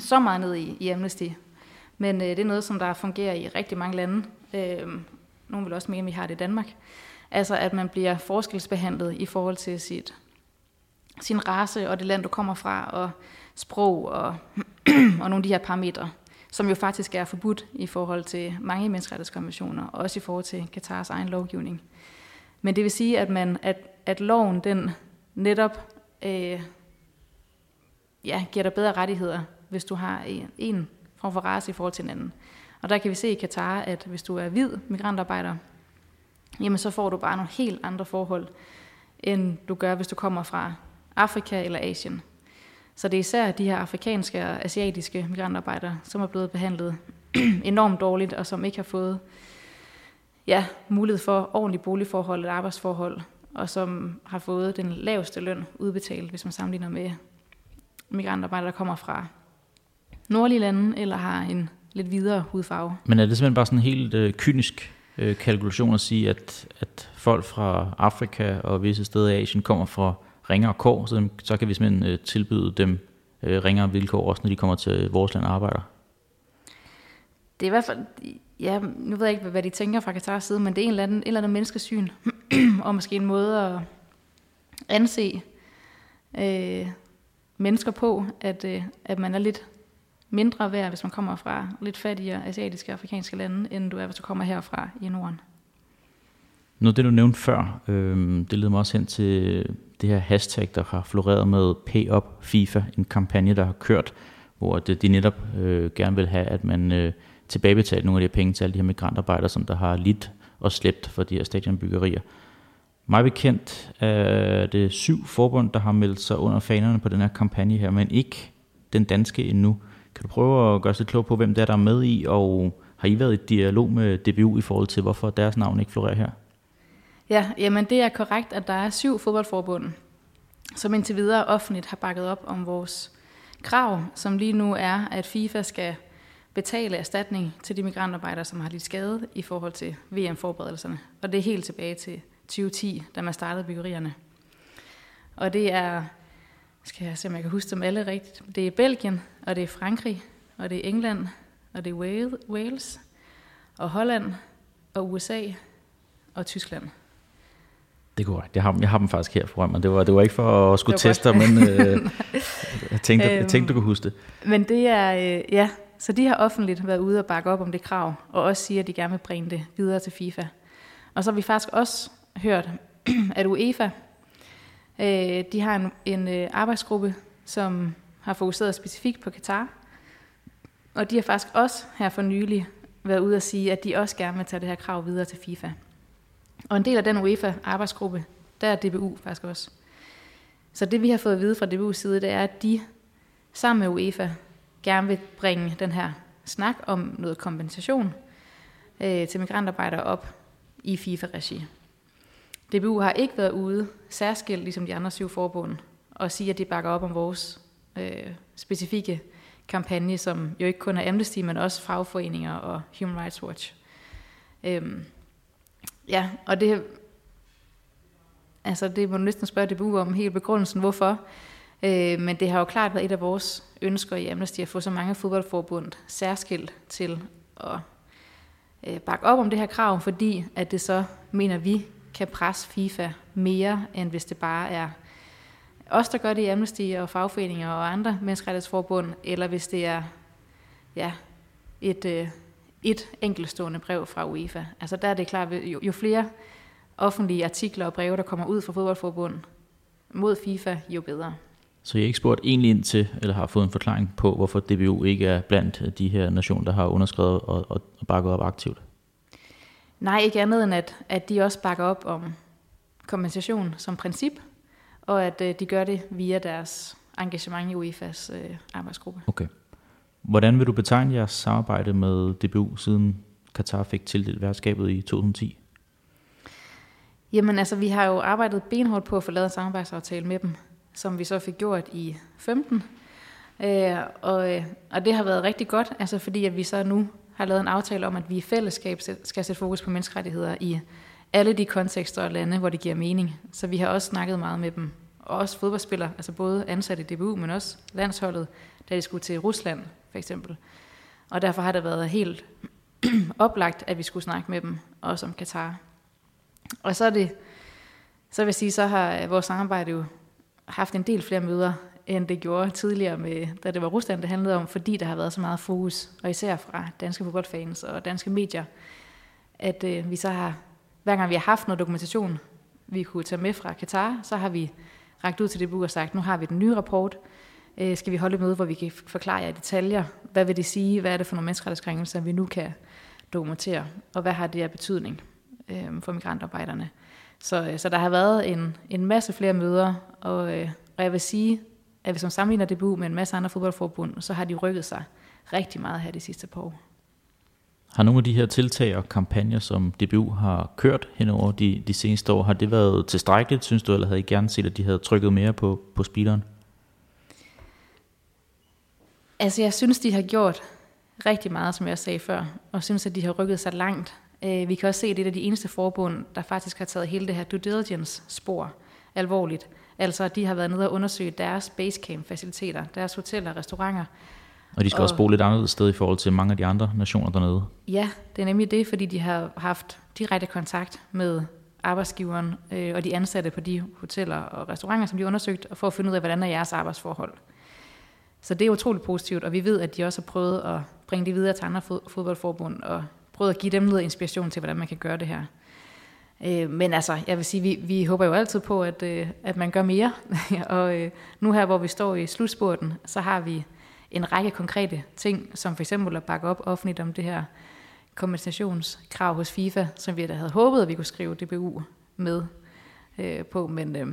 så meget ned i, i Amnesty. Men øh, det er noget, som der fungerer i rigtig mange lande. Øh, Nogle vil også mene, at vi har det i Danmark. Altså, at man bliver forskelsbehandlet i forhold til sit, sin race og det land, du kommer fra, og sprog og, og nogle af de her parametre, som jo faktisk er forbudt i forhold til mange menneskerettighedskonventioner, og også i forhold til Katars egen lovgivning. Men det vil sige, at, man, at, at loven den netop øh, ja, giver dig bedre rettigheder, hvis du har en, en form for race i forhold til en anden. Og der kan vi se i Katar, at hvis du er hvid migrantarbejder, jamen så får du bare nogle helt andre forhold, end du gør, hvis du kommer fra Afrika eller Asien. Så det er især de her afrikanske og asiatiske migrantarbejdere, som er blevet behandlet enormt dårligt, og som ikke har fået ja, mulighed for ordentlige boligforhold og arbejdsforhold, og som har fået den laveste løn udbetalt, hvis man sammenligner med migrantarbejdere, der kommer fra nordlige lande, eller har en lidt videre hudfarve. Men er det simpelthen bare sådan en helt øh, kynisk øh, kalkulation at sige, at, at folk fra Afrika og visse steder i Asien kommer fra ringere kår, så, så kan vi simpelthen øh, tilbyde dem øh, ringere vilkår, også når de kommer til vores land og arbejder? Det er i hvert fald, ja, nu ved jeg ikke, hvad de tænker fra Katars side, men det er en eller anden, en eller anden menneskesyn, og måske en måde at anse øh, mennesker på, at, øh, at man er lidt mindre værd, hvis man kommer fra lidt fattigere asiatiske og afrikanske lande, end du er, hvis du kommer herfra i Norden. Noget det, du nævnte før, øh, det leder mig også hen til det her hashtag, der har floreret med P O P FIFA, en kampagne, der har kørt, hvor de netop øh, gerne vil have, at man øh, tilbagebetaler nogle af de penge til alle de her migrantarbejdere, som der har lidt og slæbt for de her stadionbyggerier. Meget bekendt er det syv forbund, der har meldt sig under fanerne på den her kampagne her, men ikke den danske endnu. Kan du prøve at gøre sig lidt klog på, hvem det er, der er med i, og har I været i dialog med D B U i forhold til, hvorfor deres navn ikke florerer her? Ja, jamen det er korrekt, at der er syv fodboldforbund, som indtil videre offentligt har bakket op om vores krav, som lige nu er, at FIFA skal betale erstatning til de migrantarbejdere, som har lidt skade i forhold til V M-forberedelserne. Og det er helt tilbage til tyve ti, da man startede byggerierne. Og det er, skal jeg se, om jeg kan huske dem alle rigtigt, det er Belgien, og det er Frankrig, og det er England, og det er Wales, og Holland, og U S A, og Tyskland. Det går jeg. Har, jeg har dem faktisk her foran mig. Det var, det var ikke for at skulle teste, men øh, jeg, tænkte, jeg tænkte, du kunne huske det. Men det er, øh, ja, så de har offentligt været ude og bakke op om det krav, og også siger, at de gerne vil bringe det videre til FIFA. Og så har vi faktisk også hørt, at UEFA, øh, de har en, en arbejdsgruppe, som har fokuseret specifikt på Katar, og de har faktisk også her for nylig været ude og sige, at de også gerne vil tage det her krav videre til FIFA. Og en del af den UEFA-arbejdsgruppe, der er D B U faktisk også. Så det vi har fået at vide fra D B U's side, det er, at de sammen med UEFA gerne vil bringe den her snak om noget kompensation øh, til migrantarbejdere op i FIFA-regi. D B U har ikke været ude særskilt, ligesom de andre syv forbund, og sige, at de bakker op om vores øh, specifikke kampagne, som jo ikke kun er Amnesty, men også fagforeninger og Human Rights Watch. Øhm, ja, og det, altså det må du næsten spørge D B U om hele begrundelsen, hvorfor. Øh, men det har jo klart været et af vores ønsker i Amnesty at få så mange fodboldforbund særskilt til at øh, bakke op om det her krav, fordi at det så, mener vi, kan presse FIFA mere, end hvis det bare er os, der gør det i Amnesty og fagforeninger og andre menneskerettighedsforbund, eller hvis det er ja, et, øh, et enkeltstående brev fra UEFA. Altså der er det klart, jo, jo flere offentlige artikler og breve, der kommer ud fra fodboldforbund mod FIFA, jo bedre. Så jeg har ikke spurgt egentlig ind til, eller har fået en forklaring på, hvorfor D B U ikke er blandt de her nationer, der har underskrevet og, og, og bakket op aktivt? Nej, ikke andet end, at, at de også bakker op om kompensation som princip, og at øh, de gør det via deres engagement i UEFAs øh, arbejdsgruppe. Okay. Hvordan vil du betegne jeres samarbejde med D B U, siden Katar fik tildelt værtskabet i to tusind og ti? Jamen altså, vi har jo arbejdet benhårdt på at få lavet en samarbejdsaftale med dem, som vi så fik gjort i femten. Øh, og, øh, og det har været rigtig godt, altså fordi at vi så nu har lavet en aftale om, at vi i fællesskab skal sætte fokus på menneskerettigheder i alle de kontekster og lande, hvor det giver mening. Så vi har også snakket meget med dem. Og også fodboldspillere, altså både ansatte i D B U, men også landsholdet, da de skulle til Rusland, for eksempel. Og derfor har det været helt oplagt, at vi skulle snakke med dem, også om Katar. Og så er det, så vil jeg sige, så har vores samarbejde jo haft en del flere møder, end det gjorde tidligere, med, da det var Rusland, det handlede om, fordi der har været så meget fokus, og især fra danske fodboldfans og danske medier, at øh, vi så har, hver gang vi har haft noget dokumentation, vi kunne tage med fra Katar, så har vi rakt ud til D B U og sagt, nu har vi den nye rapport, øh, skal vi holde et møde, hvor vi kan forklare jer i detaljer, hvad vil det sige, hvad er det for nogle menneskerettighedskrænkelser, vi nu kan dokumentere, og hvad har det af betydning øh, for migrantarbejderne. Så, øh, så der har været en, en masse flere møder, og, øh, og jeg vil sige, at hvis man sammenligner D B U med en masse andre fodboldforbund, så har de rykket sig rigtig meget her de sidste par år. Har nogle af de her tiltag og kampagner, som D B U har kørt henover de, de seneste år, har det været tilstrækkeligt, synes du, eller havde I gerne set, at de havde trykket mere på, på speederen? Altså, jeg synes, de har gjort rigtig meget, som jeg sagde før, og synes, at de har rykket sig langt. Vi kan også se, at det er de eneste forbund, der faktisk har taget hele det her due diligence-spor alvorligt. Altså, de har været nede og undersøge deres basecamp-faciliteter, deres hoteller og restauranter. Og de skal og, også bo lidt anderledes sted i forhold til mange af de andre nationer dernede. Ja, det er nemlig det, fordi de har haft direkte kontakt med arbejdsgiveren øh, og de ansatte på de hoteller og restauranter, som de har undersøgt, og for at finde ud af, hvordan er jeres arbejdsforhold. Så det er utroligt positivt, og vi ved, at de også har prøvet at bringe det videre til andre fodboldforbund, og prøvet at give dem noget inspiration til, hvordan man kan gøre det her. Men altså, jeg vil sige, vi, vi håber jo altid på, at, at man gør mere. Og nu her, hvor vi står i slutspurten, så har vi en række konkrete ting, som for eksempel at bakke op offentligt om det her kompensationskrav hos FIFA, som vi da havde håbet, at vi kunne skrive D B U med øh, på. Men, øh,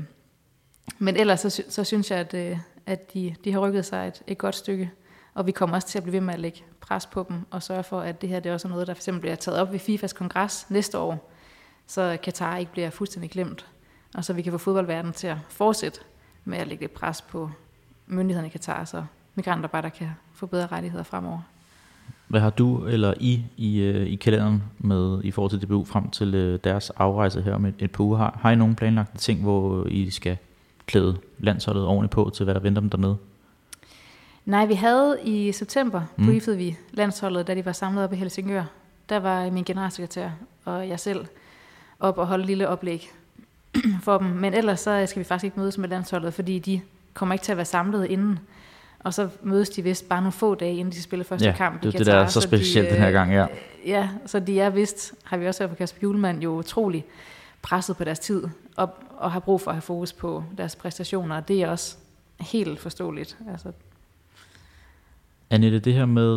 men ellers så, så synes jeg, at, at de, de har rykket sig et, et godt stykke. Og vi kommer også til at blive ved med at lægge pres på dem og sørge for, at det her det er også noget, der for eksempel bliver taget op ved FIFAs kongres næste år, så Katar ikke bliver fuldstændig glemt, og så vi kan få fodboldverdenen til at fortsætte med at lægge det pres på myndighederne i Katar, så migrantarbejdere kan få bedre rettigheder fremover. Hvad har du eller I i, i kalenderen med i forhold til D B U frem til deres afrejse her om et, et par uger? Har, har I nogen planlagte ting, hvor I skal klæde landsholdet ordentligt på til, hvad der venter dem dernede? Nej, vi havde i september briefede mm. vi landsholdet, da de var samlet op i Helsingør. Der var min generalsekretær og jeg selv op og holde et lille oplæg for dem. Men ellers så skal vi faktisk ikke mødes med landsholdet, fordi de kommer ikke til at være samlet inden. Og så mødes de vist bare nogle få dage, inden de spiller første ja, kamp. Ja, det, det der er så specielt de, den her gang, ja. Ja, så de er vist, har vi også hørt fra Kasper Hjulmand, jo utrolig presset på deres tid, og, og har brug for at have fokus på deres præstationer, og det er også helt forståeligt. Altså. Annette, det her med,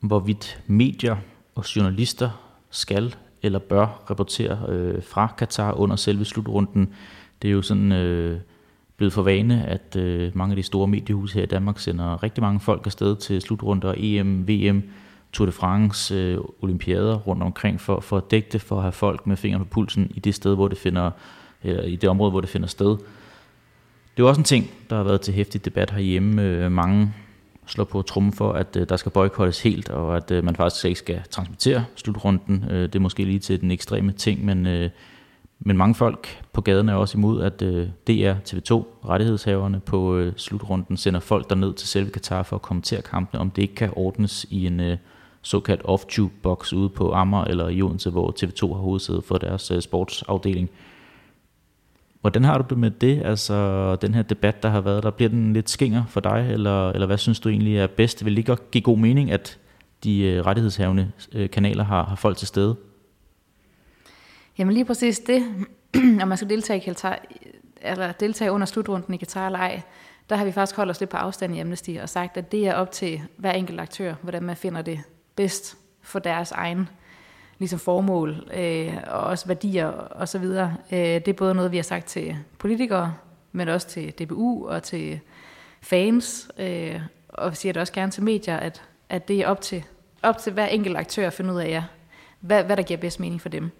hvorvidt medier og journalister skal eller bør rapportere øh, fra Katar under selve slutrunden, det er jo sådan... Øh, blevet for vane, at øh, mange af de store mediehuse her i Danmark sender rigtig mange folk afsted til slutrunder, E M, V M, Tour de France, øh, olympiader rundt omkring, for, for at dække det, for at have folk med fingeren på pulsen i det sted, hvor det finder, øh, i det område, hvor det finder sted. Det er også en ting, der har været til hæftig debat herhjemme. Øh, mange slår på trummen for, at øh, der skal boykottes helt, og at øh, man faktisk ikke skal transmittere slutrunden. Øh, det er måske lige til den ekstreme ting, men... Øh, Men mange folk på gaden er også imod, at D R, T V to, rettighedshaverne på slutrunden sender folk derned til selve Katar for at kommentere kampene, om det ikke kan ordnes i en såkaldt off-tube-boks ude på Amager eller i Odense, hvor T V to har hovedsædet for deres sportsafdeling. Hvordan har du det med det? Altså den her debat, der har været, der bliver den lidt skinger for dig, eller, eller hvad synes du egentlig er bedst? Det vil ikke give god mening, at de rettighedshavende kanaler har, har folk til stede? Jamen lige præcis det, om man skal deltage, i Katar, eller deltage under slutrunden i Katar eller ej, der har vi faktisk holdt os lidt på afstand i Amnesty og sagt, at det er op til hver enkelt aktør, hvordan man finder det bedst for deres egen ligesom formål øh, og også værdier osv. Og øh, det er både noget, vi har sagt til politikere, men også til D B U og til fans, øh, og vi siger det også gerne til medier, at, at det er op til, op til hver enkelt aktør at finde ud af, ja, hvad, hvad der giver bedst mening for dem.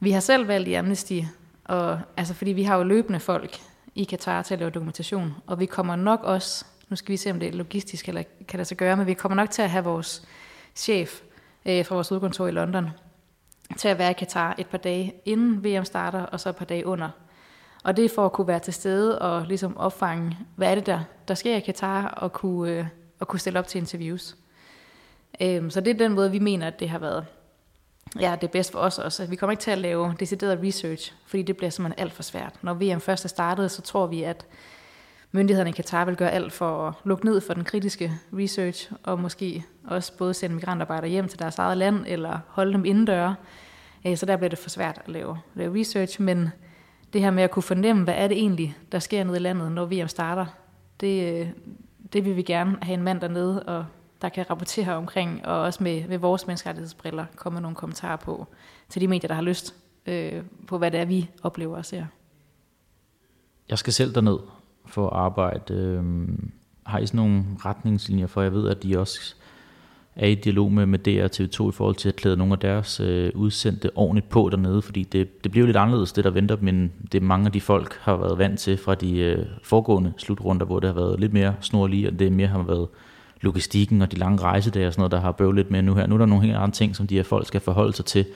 Vi har selv valgt i Amnesty, og, altså, fordi vi har jo løbende folk i Katar til at lave dokumentation, og vi kommer nok også, nu skal vi se om det er logistisk eller kan det så gøre, men vi kommer nok til at have vores chef øh, fra vores udkontor i London til at være i Katar et par dage inden V M starter, og så et par dage under. Og det er for at kunne være til stede og ligesom opfange, hvad er det der, der sker i Katar, og kunne, øh, og kunne stille op til interviews. Øh, så det er den måde, vi mener, at det har været. Ja, det er bedst for os også. Vi kommer ikke til at lave decideret research, fordi det bliver simpelthen alt for svært. Når V M først er startet, så tror vi, at myndighederne i Katar vil gøre alt for at lukke ned for den kritiske research, og måske også både sende migrantarbejdere hjem til deres eget land, eller holde dem indendøre. Så der bliver det for svært at lave, lave research, men det her med at kunne fornemme, hvad er det egentlig, der sker nede i landet, når V M starter, det, det vil vi gerne have en mand dernede og der kan rapportere omkring, og også med, med vores menneskerettighedsbriller komme nogle kommentarer på til de medier, der har lyst øh, på, hvad det er, vi oplever og ser. Jeg skal selv derned for at arbejde. Øhm, har I sådan nogle retningslinjer for? Jeg ved, at de også er i dialog med, med D R og T V to i forhold til at klæde nogle af deres øh, udsendte ordentligt på dernede, fordi det, det bliver lidt anderledes, det der venter, men det mange af de folk har været vant til fra de øh, foregående slutrunder, hvor det har været lidt mere snorlige, og det mere har været logistikken og de lange rejsedage og sådan noget, der har bøvlet med nu her. Nu er der nogle helt andre ting, som de her folk skal forholde sig til.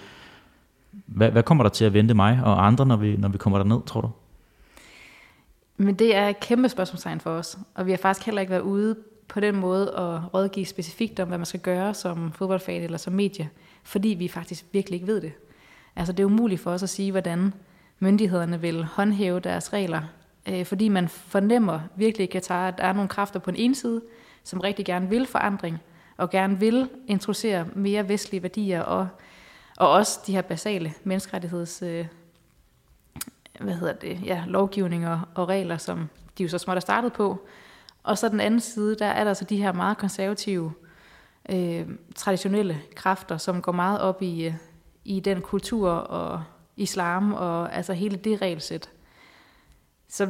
Hvad, hvad kommer der til at vente mig og andre, når vi, når vi kommer derned, tror du? Men det er et kæmpe spørgsmålstegn for os, og vi har faktisk heller ikke været ude på den måde at rådgive specifikt om, hvad man skal gøre som fodboldfan eller som medie, fordi vi faktisk virkelig ikke ved det. Altså det er umuligt for os at sige, hvordan myndighederne vil håndhæve deres regler, øh, fordi man fornemmer virkelig i Katar, at der er nogle kræfter på den ene side, som rigtig gerne vil forandring, og gerne vil introducere mere vestlige værdier, og, og også de her basale menneskerettigheds øh, hvad hedder det, ja, lovgivninger og regler, som de jo så småt er startet på. Og så den anden side, der er der så de her meget konservative, øh, traditionelle kræfter, som går meget op i, øh, i den kultur og islam, og altså hele det regelsæt. Så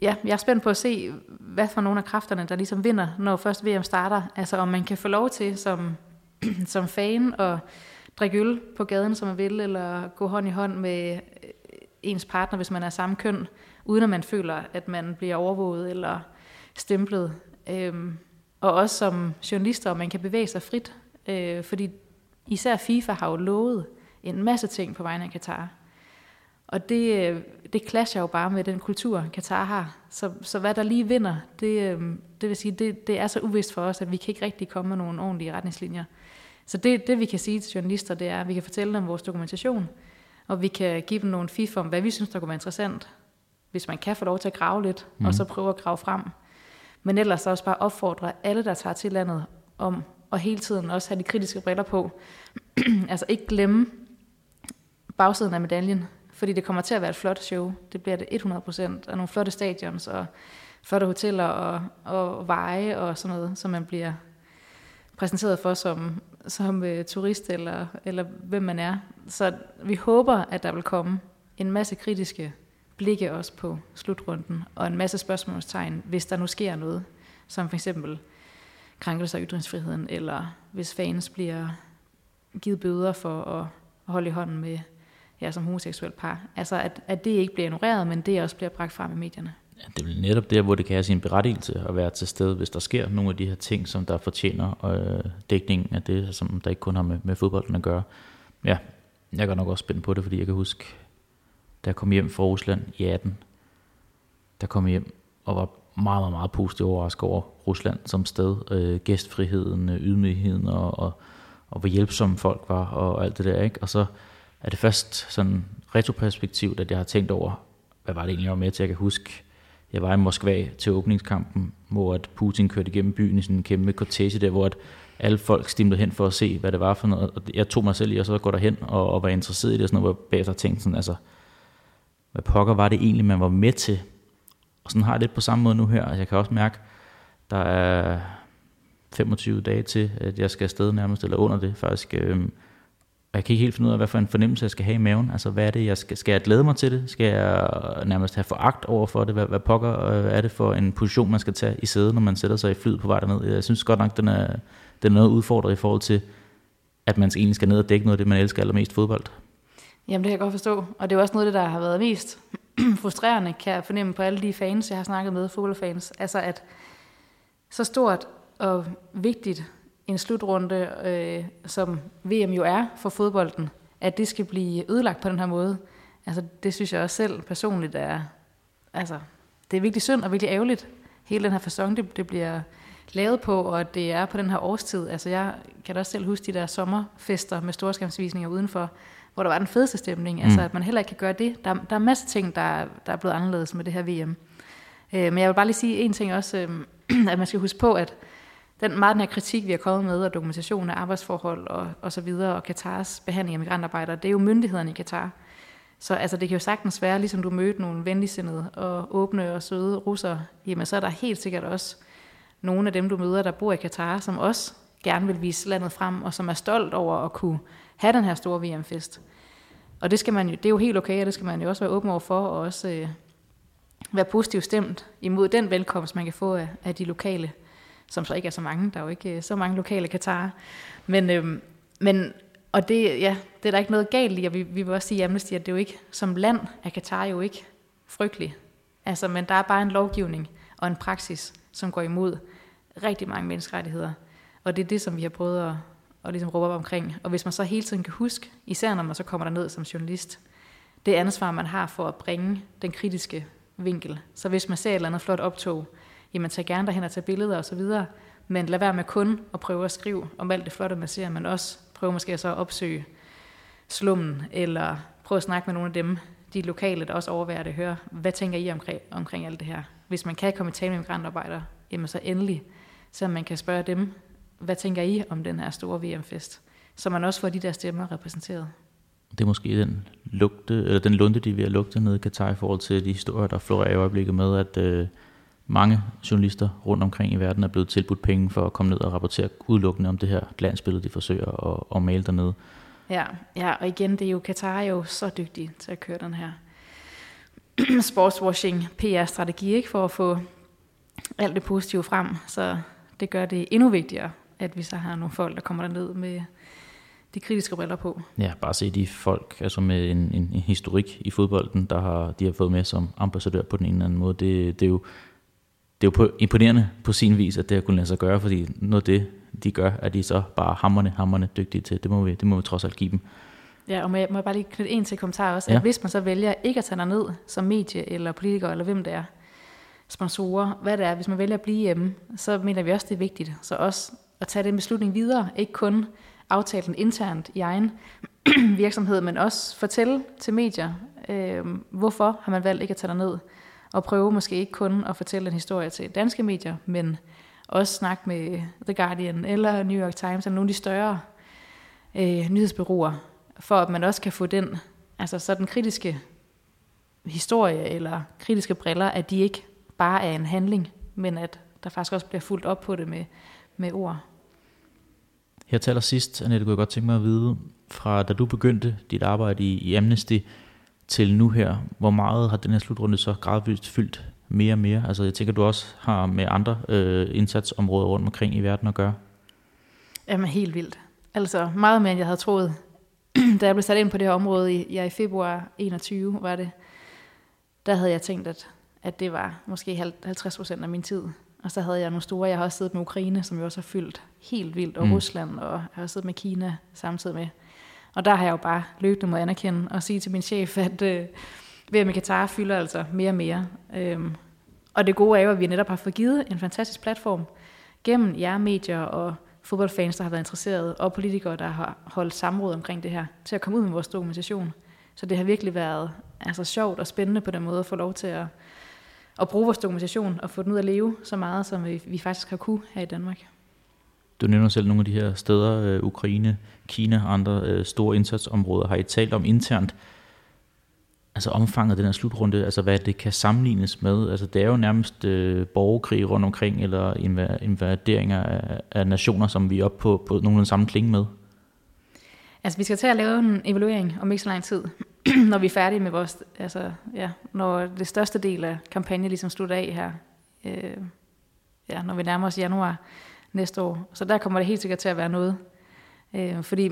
ja, jeg er spændt på at se, hvad for nogle af kræfterne, der ligesom vinder, når først V M starter. Altså om man kan få lov til som, som fan at drikke øl på gaden, som man vil, eller gå hånd i hånd med ens partner, hvis man er samme køn, uden at man føler, at man bliver overvåget eller stemplet. Øhm, og også som journalister, man kan bevæge sig frit, øh, fordi især FIFA har jo lovet en masse ting på vegne af Katar. Og det, det clasher jo bare med den kultur, Katar har. Så, så hvad der lige vinder, det, det vil sige, det, det er så uvist for os, at vi kan ikke rigtig komme med nogle ordentlige retningslinjer. Så det, det vi kan sige til journalister, det er, at vi kan fortælle dem vores dokumentation, og vi kan give dem nogle fif om, hvad vi synes, der kunne være interessant, hvis man kan få lov til at grave lidt, mm. og så prøve at grave frem. Men ellers også bare opfordre alle, der tager til landet, om og hele tiden også have de kritiske briller på. Altså ikke glemme bagsiden af medaljen, fordi det kommer til at være et flot show. Det bliver det hundrede procent, og nogle flotte stadions, og flotte hoteller, og, og veje, og sådan noget, som man bliver præsenteret for som, som uh, turist, eller, eller hvem man er. Så vi håber, at der vil komme en masse kritiske blikke også på slutrunden, og en masse spørgsmålstegn, hvis der nu sker noget, som for eksempel krænkelser af ytringsfriheden, eller hvis fans bliver givet bøder for at holde i hånden med ja, som homoseksuelt par. Altså, at, at det ikke bliver ignoreret, men det også bliver bragt frem i medierne. Ja, det er netop der, hvor det kan have sin berettigelse at være til stede, hvis der sker nogle af de her ting, som der fortjener øh, dækningen af det, som der ikke kun har med, med fodbolden at gøre. Ja, jeg er nok også spændt på det, fordi jeg kan huske, da jeg kom hjem fra Rusland i atten, der kom jeg hjem og var meget, meget, meget positiv overrasket over Rusland som sted. Øh, gæstfriheden, ydmygheden og, og, og hvor hjælpsomme folk var og alt det der, ikke? Og så er det først sådan retroperspektivt, at jeg har tænkt over, hvad var det egentlig, jeg var med til? Jeg kan huske, jeg var i Moskva til åbningskampen, hvor at Putin kørte igennem byen i sådan en kæmpe kortege der, hvor at alle folk stimlede hen for at se, hvad det var for noget. Og jeg tog mig selv i, og så går derhen og, og var interesseret i det, og sådan noget, hvor bagefter tænkte sådan, altså, hvad pokker var det egentlig, man var med til? Og sådan har jeg det på samme måde nu her. Jeg kan også mærke, der er femogtyve dage til, at jeg skal afsted nærmest, eller under det faktisk. Øhm, Jeg kan ikke helt finde ud af, hvad for en fornemmelse jeg skal have i maven. Altså, hvad er det, jeg skal, skal jeg glæde mig til det? Skal jeg nærmest have foragt over for det? Hvad, hvad pokker er det for en position, man skal tage i sædet, når man sætter sig i flyet på vej derned? Jeg synes godt nok, den er, den er noget udfordret i forhold til, at man egentlig skal ned og dække noget af det, man elsker allermest, fodbold. Jamen, det kan jeg godt forstå. Og det er også noget af det, der har været mest frustrerende, kan jeg fornemme på alle de fans, jeg har snakket med, fodboldfans. Altså, at så stort og vigtigt en slutrunde, øh, som V M jo er for fodbolden, at det skal blive ødelagt på den her måde. Altså, det synes jeg også selv personligt er, altså, det er virkelig synd og virkelig ærgerligt. Hele den her facon, det, det bliver lavet på, og det er på den her årstid. Altså, jeg kan da også selv huske de der sommerfester med storskærmsvisninger udenfor, hvor der var den fedeste stemning. Altså, mm. at man heller ikke kan gøre det. Der, der er masser af ting, der, der er blevet anderledes med det her V M. Øh, men jeg vil bare lige sige en ting også, øh, at man skal huske på, at Den, meget den her kritik, vi har kommet med, og dokumentation af arbejdsforhold og, og så videre, og Katars behandling af migrantarbejdere, det er jo myndighederne i Katar. Så altså, det kan jo sagtens være, ligesom du mødte nogle venligsindede og åbne og søde russere, jamen så er der helt sikkert også nogle af dem, du møder, der bor i Katar, som også gerne vil vise landet frem, og som er stolt over at kunne have den her store V M-fest. Og det, skal man jo, det er jo helt okay, og det skal man jo også være åben over for, og også øh, være positivt stemt imod den velkomst, man kan få af, af de lokale, som så ikke er så mange. Der er jo ikke så mange lokale Katarer. Men, øhm, men, og det, ja, det er der ikke noget galt i, og vi, vi vil også sige i Amnesty, at det er jo ikke, som land er Katar jo ikke frygtelig. Altså, men der er bare en lovgivning og en praksis, som går imod rigtig mange menneskerettigheder. Og det er det, som vi har prøvet at, at ligesom råbe op omkring. Og hvis man så hele tiden kan huske, især når man så kommer derned som journalist, det ansvar, man har for at bringe den kritiske vinkel. Så hvis man ser et eller andet flot optog, jamen tag gerne derhen og tage billeder og så videre, men lad være med kun at prøve at skrive om alt det flotte, man ser, men også prøve måske så at opsøge slummen, eller prøve at snakke med nogle af dem, de lokale, der også overværer det, høre, hvad tænker I omkring, omkring alt det her? Hvis man kan komme i tale med migrantarbejdere, jamen så endelig, så man kan spørge dem, hvad tænker I om den her store V M-fest? Så man også får de der stemmer repræsenteret. Det er måske den, lugte, eller den lunde, de vil have lugtet nede i Katar i forhold til de historier, der florerer i øjeblikket med, at øh mange journalister rundt omkring i verden er blevet tilbudt penge for at komme ned og rapportere udelukkende om det her glansbillede, de forsøger at, at male dernede. Ja, ja, og igen, det er jo Katar er jo så dygtig til at køre den her sportswashing P R-strategi, ikke, for at få alt det positive frem. Så det gør det endnu vigtigere, at vi så har nogle folk, der kommer derned med de kritiske briller på. Ja, bare se de folk, altså med en, en, en historik i fodbolden, der har, de har fået med som ambassadør på den ene eller anden måde. Det, det er jo Det er jo imponerende på sin vis, at det har kunnet lade sig gøre, fordi noget af det, de gør, er de så bare hamrende, hamrende dygtige til. Det må vi, det må vi trods alt give dem. Ja, og må jeg, må jeg bare lige knytte en til kommentar også, ja. At hvis man så vælger ikke at tage derned som medie eller politiker eller hvem det er, sponsorer, hvad det er, hvis man vælger at blive hjemme, så mener vi også, det er vigtigt. Så også at tage den beslutning videre, ikke kun aftale den internt i egen virksomhed, men også fortælle til medier, øh, hvorfor har man valgt ikke at tage derned. Og prøve måske ikke kun at fortælle en historie til danske medier, men også snakke med The Guardian eller New York Times eller nogle af de større øh, nyhedsbureauer, for at man også kan få den, altså så den kritiske historie eller kritiske briller, at de ikke bare er en handling, men at der faktisk også bliver fulgt op på det med, med ord. Her til allersidst, Annette, kunne jeg godt tænke mig at vide, fra da du begyndte dit arbejde i, i Amnesty, til nu her, hvor meget har den her slutrunde så gradvist fyldt mere og mere? Altså jeg tænker, du også har med andre øh, indsatsområder rundt omkring i verden at gøre. Jamen helt vildt. Altså meget mere, end jeg havde troet. Da jeg blev sat ind på det her område i, ja, i februar enogtyve, var det, der havde jeg tænkt, at, at det var måske halvtreds procent af min tid. Og så havde jeg nogle store, jeg har også siddet med Ukraine, som jo også har fyldt helt vildt, og mm. Rusland, og jeg har også siddet med Kina samtidig med. Og der har jeg jo bare løbende mod at anerkende og sige til min chef, at øh, V M i Katar fylder altså mere og mere. Øhm, og det gode er jo, at vi netop har fået givet en fantastisk platform gennem jer medier og fodboldfans, der har været interesserede, og politikere, der har holdt samråd omkring det her, til at komme ud med vores dokumentation. Så det har virkelig været altså, sjovt og spændende på den måde at få lov til at, at bruge vores dokumentation og få den ud at leve så meget, som vi, vi faktisk har kunnet her i Danmark. Du nævner selv nogle af de her steder, øh, Ukraine, Kina og andre øh, store indsatsområder, har I talt om internt, altså omfanget af den her slutrunde, altså hvad det kan sammenlignes med, altså det er jo nærmest øh, borgerkrig rundt omkring, eller invaderinger af, af nationer, som vi er oppe på, på nogle af den samme klinge med. Altså vi skal til at lave en evaluering om ikke så lang tid, når vi er færdige med vores, altså ja, når det største del af kampagnen ligesom slutter af her, øh, ja, når vi nærmer os januar næste år. Så der kommer det helt sikkert til at være noget. Øh, fordi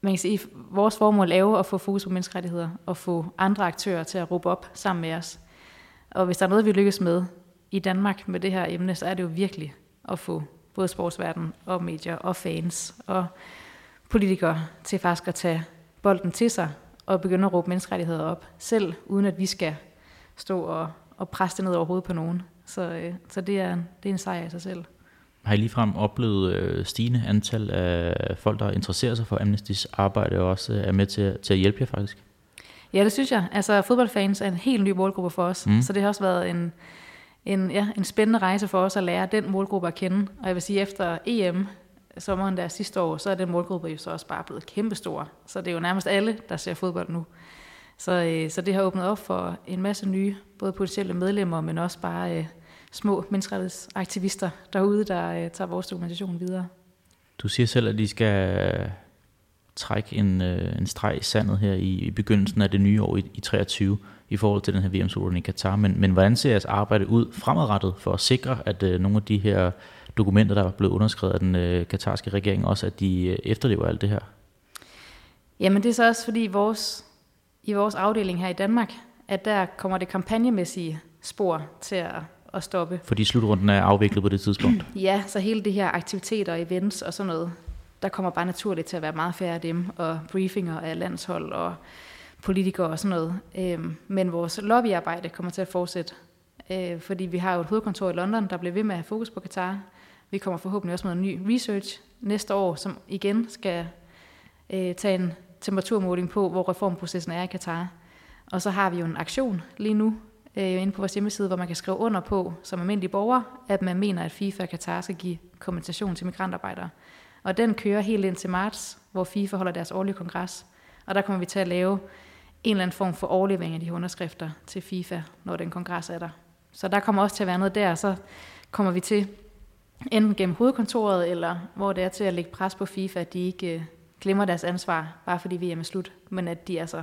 man kan sige, at vores formål er at få fokus på menneskerettigheder og få andre aktører til at råbe op sammen med os. Og hvis der er noget, vi lykkes med i Danmark med det her emne, så er det jo virkelig at få både sportsverden og medier og fans og politikere til faktisk at tage bolden til sig og begynde at råbe menneskerettigheder op, selv uden at vi skal stå og, og presse det ned over hovedet på nogen. Så, øh, så det, er, det er en sejr i sig selv. Har I ligefrem oplevet stigende antal af folk, der interesserer sig for Amnestys arbejde, og også er med til, til at hjælpe jer faktisk? Ja, det synes jeg. Altså fodboldfans er en helt ny målgruppe for os, mm. så det har også været en, en, ja, en spændende rejse for os at lære den målgruppe at kende. Og jeg vil sige, efter E M, sommeren der sidste år, så er den målgruppe jo så også bare blevet kæmpestor. Så det er jo nærmest alle, der ser fodbold nu. Så, øh, så det har åbnet op for en masse nye, både potentielle medlemmer, men også bare... Øh, små menneskerettighedsaktivister derude, der uh, tager vores dokumentation videre. Du siger selv, at de skal uh, trække en, uh, en streg i sandet her i, i begyndelsen af det nye år i, i treogtyve i forhold til den her V M-slutrunde i Katar, men, men hvordan ser jeres arbejde ud fremadrettet for at sikre, at uh, nogle af de her dokumenter, der er blevet underskrevet af den uh, katarske regering, også at de uh, efterlever alt det her? Jamen det er så også fordi vores, i vores afdeling her i Danmark, at der kommer det kampagnemæssige spor til at at stoppe. Fordi slutrunden er afviklet på det tidspunkt? Ja, så hele de her aktiviteter, events og sådan noget, der kommer bare naturligt til at være meget færre af dem, og briefinger af landshold og politikere og sådan noget. Øhm, men vores lobbyarbejde kommer til at fortsætte, øh, fordi vi har jo et hovedkontor i London, der bliver ved med at have fokus på Katar. Vi kommer forhåbentlig også med en ny research næste år, som igen skal øh, tage en temperaturmåling på, hvor reformprocessen er i Katar. Og så har vi jo en aktion lige nu, inde på vores hjemmeside, hvor man kan skrive under på, som almindelig borger, at man mener, at FIFA og Katar skal give kompensation til migrantarbejdere. Og den kører helt ind til marts, hvor FIFA holder deres årlige kongres. Og der kommer vi til at lave en eller anden form for overlevering af de underskrifter til FIFA, når den kongres er der. Så der kommer også til at være noget der, så kommer vi til, enten gennem hovedkontoret, eller hvor det er til at lægge pres på FIFA, at de ikke glemmer deres ansvar, bare fordi V M er slut, men at de altså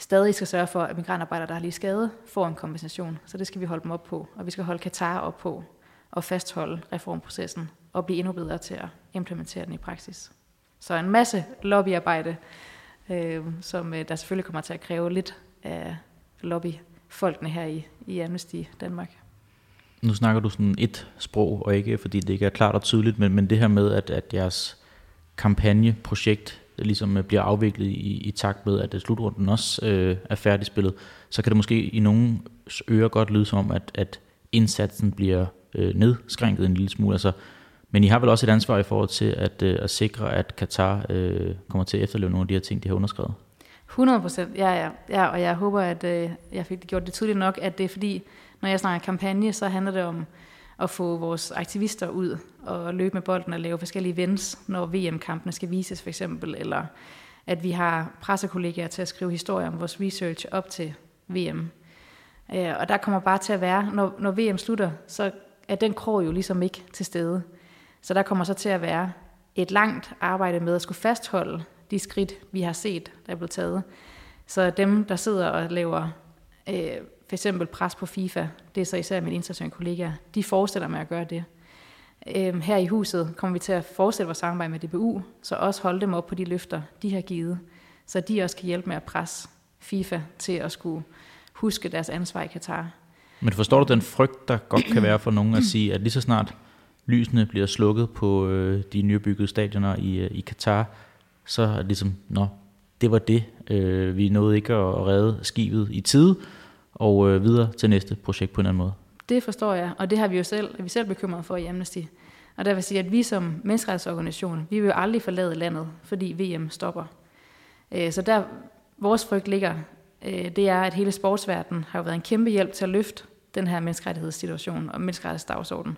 stadig skal sørge for, at migrantarbejdere, der har lige skade, får en kompensation. Så det skal vi holde dem op på, og vi skal holde Katar op på og fastholde reformprocessen og blive endnu bedre til at implementere den i praksis. Så en masse lobbyarbejde, øh, som der selvfølgelig kommer til at kræve lidt af lobbyfolkene her i, i Amnesty Danmark. Nu snakker du sådan et sprog, og ikke fordi det ikke er klart og tydeligt, men, men det her med, at, at jeres kampagneprojekt ligesom bliver afviklet i, i takt med, at slutrunden også øh, er færdigspillet, så kan det måske i nogle ører godt lyde som om, at, at indsatsen bliver øh, nedskrænket en lille smule. Altså, men I har vel også et ansvar i forhold til at, øh, at sikre, at Katar øh, kommer til at efterleve nogle af de her ting, de har underskrevet? hundrede procent, ja, ja, ja, og jeg håber, at øh, jeg fik gjort det tydeligt nok, at det er fordi, når jeg snakker kampagne, så handler det om at få vores aktivister ud og løbe med bolden og lave forskellige events, når V M-kampene skal vises for eksempel, eller at vi har pressekollegaer til at skrive historier om vores research op til V M. Øh, og der kommer bare til at være, når, når V M slutter, så er den krog jo ligesom ikke til stede. Så der kommer så til at være et langt arbejde med at skulle fastholde de skridt, vi har set, der er blevet taget. Så dem, der sidder og laver øh, for eksempel pres på FIFA, det er så især mine internationale kollegaer, de forestiller mig at gøre det. Øh, her i huset kommer vi til at fortsætte vores samarbejde med D B U, så også holde dem op på de løfter, de har givet, så de også kan hjælpe med at presse FIFA til at skulle huske deres ansvar i Katar. Men forstår du den frygt, der godt kan være for nogen at sige, at lige så snart lysene bliver slukket på øh, de nybyggede stadioner i, øh, i Katar, så er det ligesom, nå, det var det. Øh, vi nåede ikke at redde skibet i tide, og øh, videre til næste projekt på en anden måde. Det forstår jeg, og det har vi jo selv, er vi selv bekymret for i Amnesty. Og der vil sige, at vi som menneskerettighedsorganisation, vi vil jo aldrig forlade landet, fordi V M stopper. Øh, så der vores frygt ligger, øh, det er, at hele sportsverdenen har jo været en kæmpe hjælp til at løfte den her menneskerettighedssituation og menneskerettighedsdagsorden.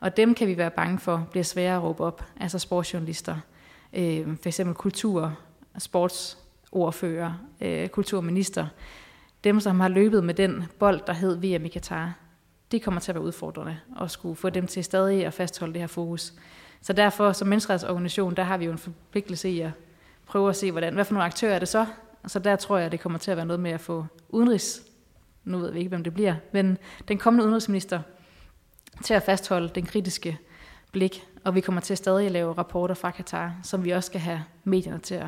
Og dem kan vi være bange for, bliver sværere at råbe op, altså sportsjournalister, øh, for eksempel kultur, sportsordfører, øh, kulturminister. Dem, som har løbet med den bold, der hed V M i Katar, det kommer til at være udfordrende at skulle få dem til stadig at fastholde det her fokus. Så derfor, som menneskerettighedsorganisation, der har vi jo en forpligtelse i at prøve at se, hvordan, hvad for nogle aktører er det så? Så der tror jeg, det kommer til at være noget med at få udenrigs, nu ved vi ikke, hvem det bliver, men den kommende udenrigsminister, til at fastholde den kritiske blik, og vi kommer til at stadig lave rapporter fra Katar, som vi også skal have medierne til at,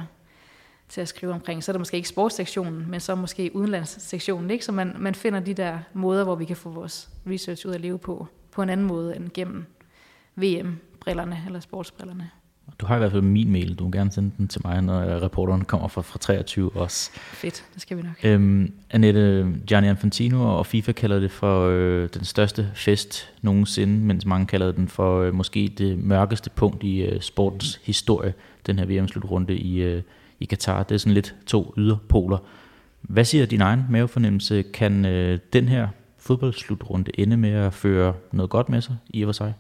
til at skrive omkring. Så er det måske ikke sportssektionen, men så måske udenlandssektionen, ikke? Så man, man finder de der måder, hvor vi kan få vores research ud at leve på, på en anden måde end gennem V M-brillerne eller sportsbrillerne. Du har i hvert fald min mail, du må gerne sende den til mig, når reporteren kommer fra, fra treogtyve også. Fedt, det skal vi nok. Øhm, Annette, Gianni Infantino og FIFA kalder det for øh, den største fest nogensinde, mens mange kalder den for øh, måske det mørkeste punkt i øh, sportens historie, den her V M-slutrunde i, øh, i Katar. Det er sådan lidt to yderpoler. Hvad siger din egen mavefornemmelse? Kan øh, den her fodboldslutrunde ende med at føre noget godt med sig i og for sig?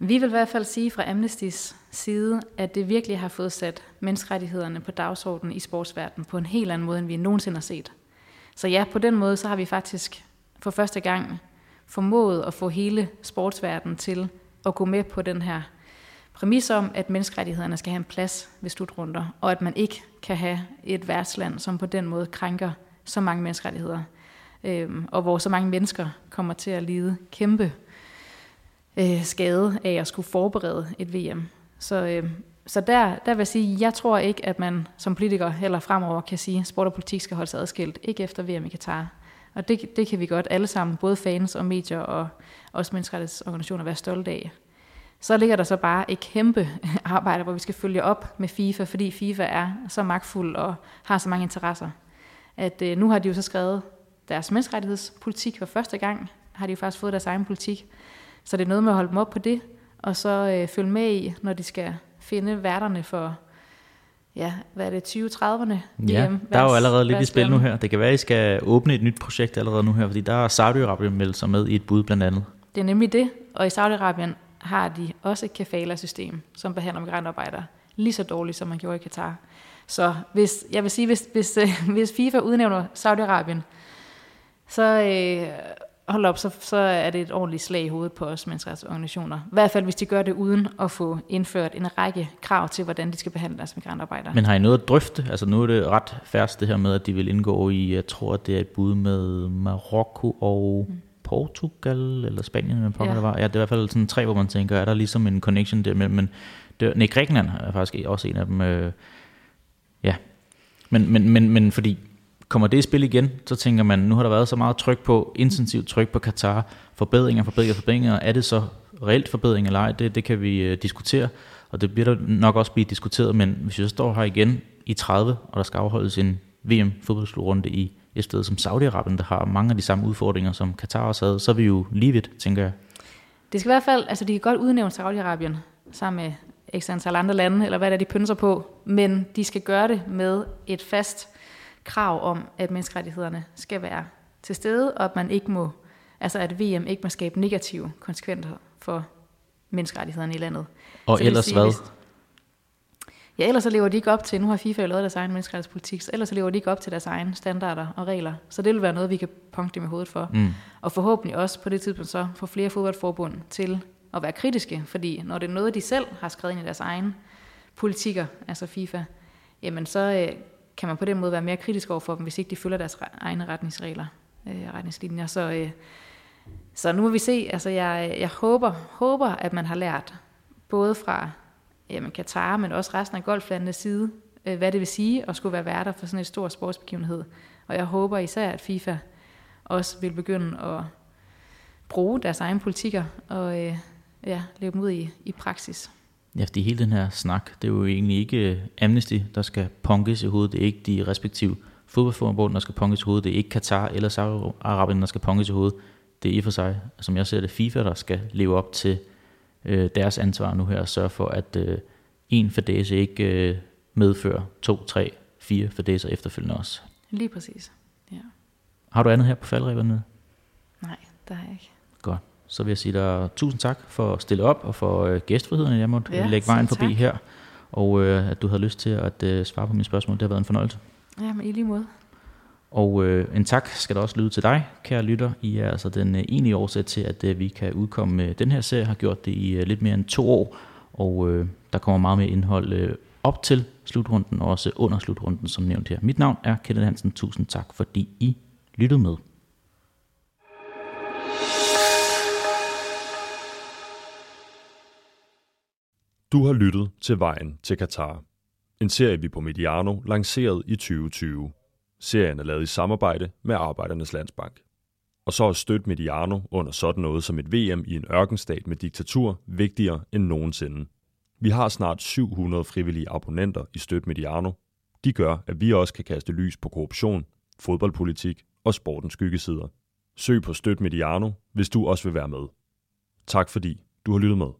Vi vil i hvert fald sige fra Amnestys side, at det virkelig har fået sat menneskerettighederne på dagsordenen i sportsverdenen på en helt anden måde, end vi nogensinde har set. Så ja, på den måde så har vi faktisk for første gang formået at få hele sportsverdenen til at gå med på den her præmis om, at menneskerettighederne skal have en plads ved slutrunder, og at man ikke kan have et værtsland, som på den måde krænker så mange menneskerettigheder, øhm, og hvor så mange mennesker kommer til at lide kæmpe skade af at skulle forberede et V M. Så, øh, så der, der vil jeg sige, jeg tror ikke, at man som politiker heller fremover kan sige, at sport og politik skal holdes adskilt, ikke efter V M i Katar. Og det, det kan vi godt alle sammen, både fans og medier og også menneskerettighedsorganisationer, være stolte af. Så ligger der så bare et kæmpe arbejde, hvor vi skal følge op med FIFA, fordi FIFA er så magtfuld og har så mange interesser. At øh, nu har de jo så skrevet deres menneskerettighedspolitik for første gang, har de jo faktisk fået deres egen politik. Så det er noget med at holde dem op på det, og så øh, følge med i, når de skal finde værterne for, ja, hvad er det, tyve trediverne? Ja, hjem, der er jo allerede lidt i spil nu her. Det kan være, at I skal åbne et nyt projekt allerede nu her, fordi der er Saudi-Arabien meldt sig med i et bud blandt andet. Det er nemlig det, og i Saudi-Arabien har de også et kefala-system, som behandler migrantarbejdere lige så dårligt, som man gjorde i Katar. Så hvis, jeg vil sige, hvis, hvis, øh, hvis FIFA udnævner Saudi-Arabien, så... Øh, hold op, så, så er det et ordentligt slag i hovedet på os menneskerettighedsorganisationer. I hvert fald, hvis de gør det uden at få indført en række krav til, hvordan de skal behandle deres migrantarbejdere. Men har I noget at drøfte? Altså nu er det ret færdigt det her med, at de vil indgå i, jeg tror, det er et bud med Marokko og mm. Portugal, eller Spanien, men pokker ja. det var. Ja, det er i hvert fald sådan tre, hvor man tænker, er der ligesom en connection der? Men, men det, nej, Grækenland er faktisk også en af dem. Øh, ja, men, men, men, men fordi... Kommer det i spil igen, så tænker man, nu har der været så meget tryk på, intensivt tryk på Katar, forbedringer, forbedringer, forbedringer. Er det så reelt forbedring eller ej? Det, det kan vi diskutere, og det bliver der nok også blive diskuteret, men hvis jeg står her igen i tredive, og der skal afholdes en V M-fodboldslutrunde i et sted som Saudi-Arabien, der har mange af de samme udfordringer, som Katar også havde, så er vi jo lige vidt, tænker jeg. Det skal i hvert fald, altså de kan godt udnævne Saudi-Arabien sammen med ekstra antal andre lande, eller hvad der de pynser på, men de skal gøre det med et fast krav om, at menneskerettighederne skal være til stede, og at man ikke må, altså at V M ikke må skabe negative konsekvenser for menneskerettighederne i landet. Og så ellers sige, hvad? Ja, ellers så lever de ikke op til, nu har FIFA lavet deres egen menneskerettighedspolitik, så ellers så lever de ikke op til deres egne standarder og regler. Så det vil være noget, vi kan punkte dem i hovedet for. Mm. Og forhåbentlig også på det tidspunkt så få flere fodboldforbund til at være kritiske, fordi når det er noget, de selv har skrevet ind i deres egne politikker, altså FIFA, jamen så... Øh, kan man på den måde være mere kritisk over for dem, hvis ikke de følger deres egne retningsregler og øh, retningslinjer. Så, øh, så nu må vi se. Altså, jeg, jeg håber, håber, at man har lært, både fra jamen, Katar, men også resten af golflandenes side, øh, hvad det vil sige at skulle være værter for sådan et stor sportsbegivenhed. Og jeg håber især, at FIFA også vil begynde at bruge deres egne politikker og øh, ja, leve dem ud i, i praksis. Ja, fordi hele den her snak, det er jo egentlig ikke Amnesty, der skal punkes i hovedet. Det er ikke de respektive fodboldforbund, der skal punkes i hovedet. Det er ikke Katar eller Saudi-Arabien, der skal punkes i hovedet. Det er i for sig, som jeg ser det, FIFA, der skal leve op til øh, deres ansvar nu her og sørge for, at øh, en fadese ikke øh, medfører to, tre, fire fadeser efterfølgende også. Lige præcis, ja. Har du andet her på faldreberne? Nej, der har jeg ikke. Godt. Så vil jeg sige dig tusind tak for at stille op og for øh, gæstfriheden, jeg måtte ja, lægge vejen forbi tak. her. Og øh, at du havde lyst til at øh, svare på mine spørgsmål, det har været en fornøjelse. Ja, men i lige måde. Og øh, en tak skal der også lyde til dig, kære lytter. I er altså den øh, egentlige årsag til, at øh, vi kan udkomme med den her serie. Jeg har gjort det i øh, lidt mere end to år, og øh, der kommer meget mere indhold øh, op til slutrunden, og også under slutrunden, som nævnt her. Mit navn er Kenneth Hansen. Tusind tak, fordi I lyttede med. Du har lyttet til Vejen til Katar, en serie vi på Mediano lancerede i tyve tyve. Serien er lavet i samarbejde med Arbejdernes Landsbank. Og så er støt Mediano under sådan noget som et V M i en ørkenstat med diktatur vigtigere end nogensinde. Vi har snart syv hundrede frivillige abonnenter i støt Mediano. De gør, at vi også kan kaste lys på korruption, fodboldpolitik og sportens skyggesider. Søg på støt Mediano, hvis du også vil være med. Tak fordi du har lyttet med.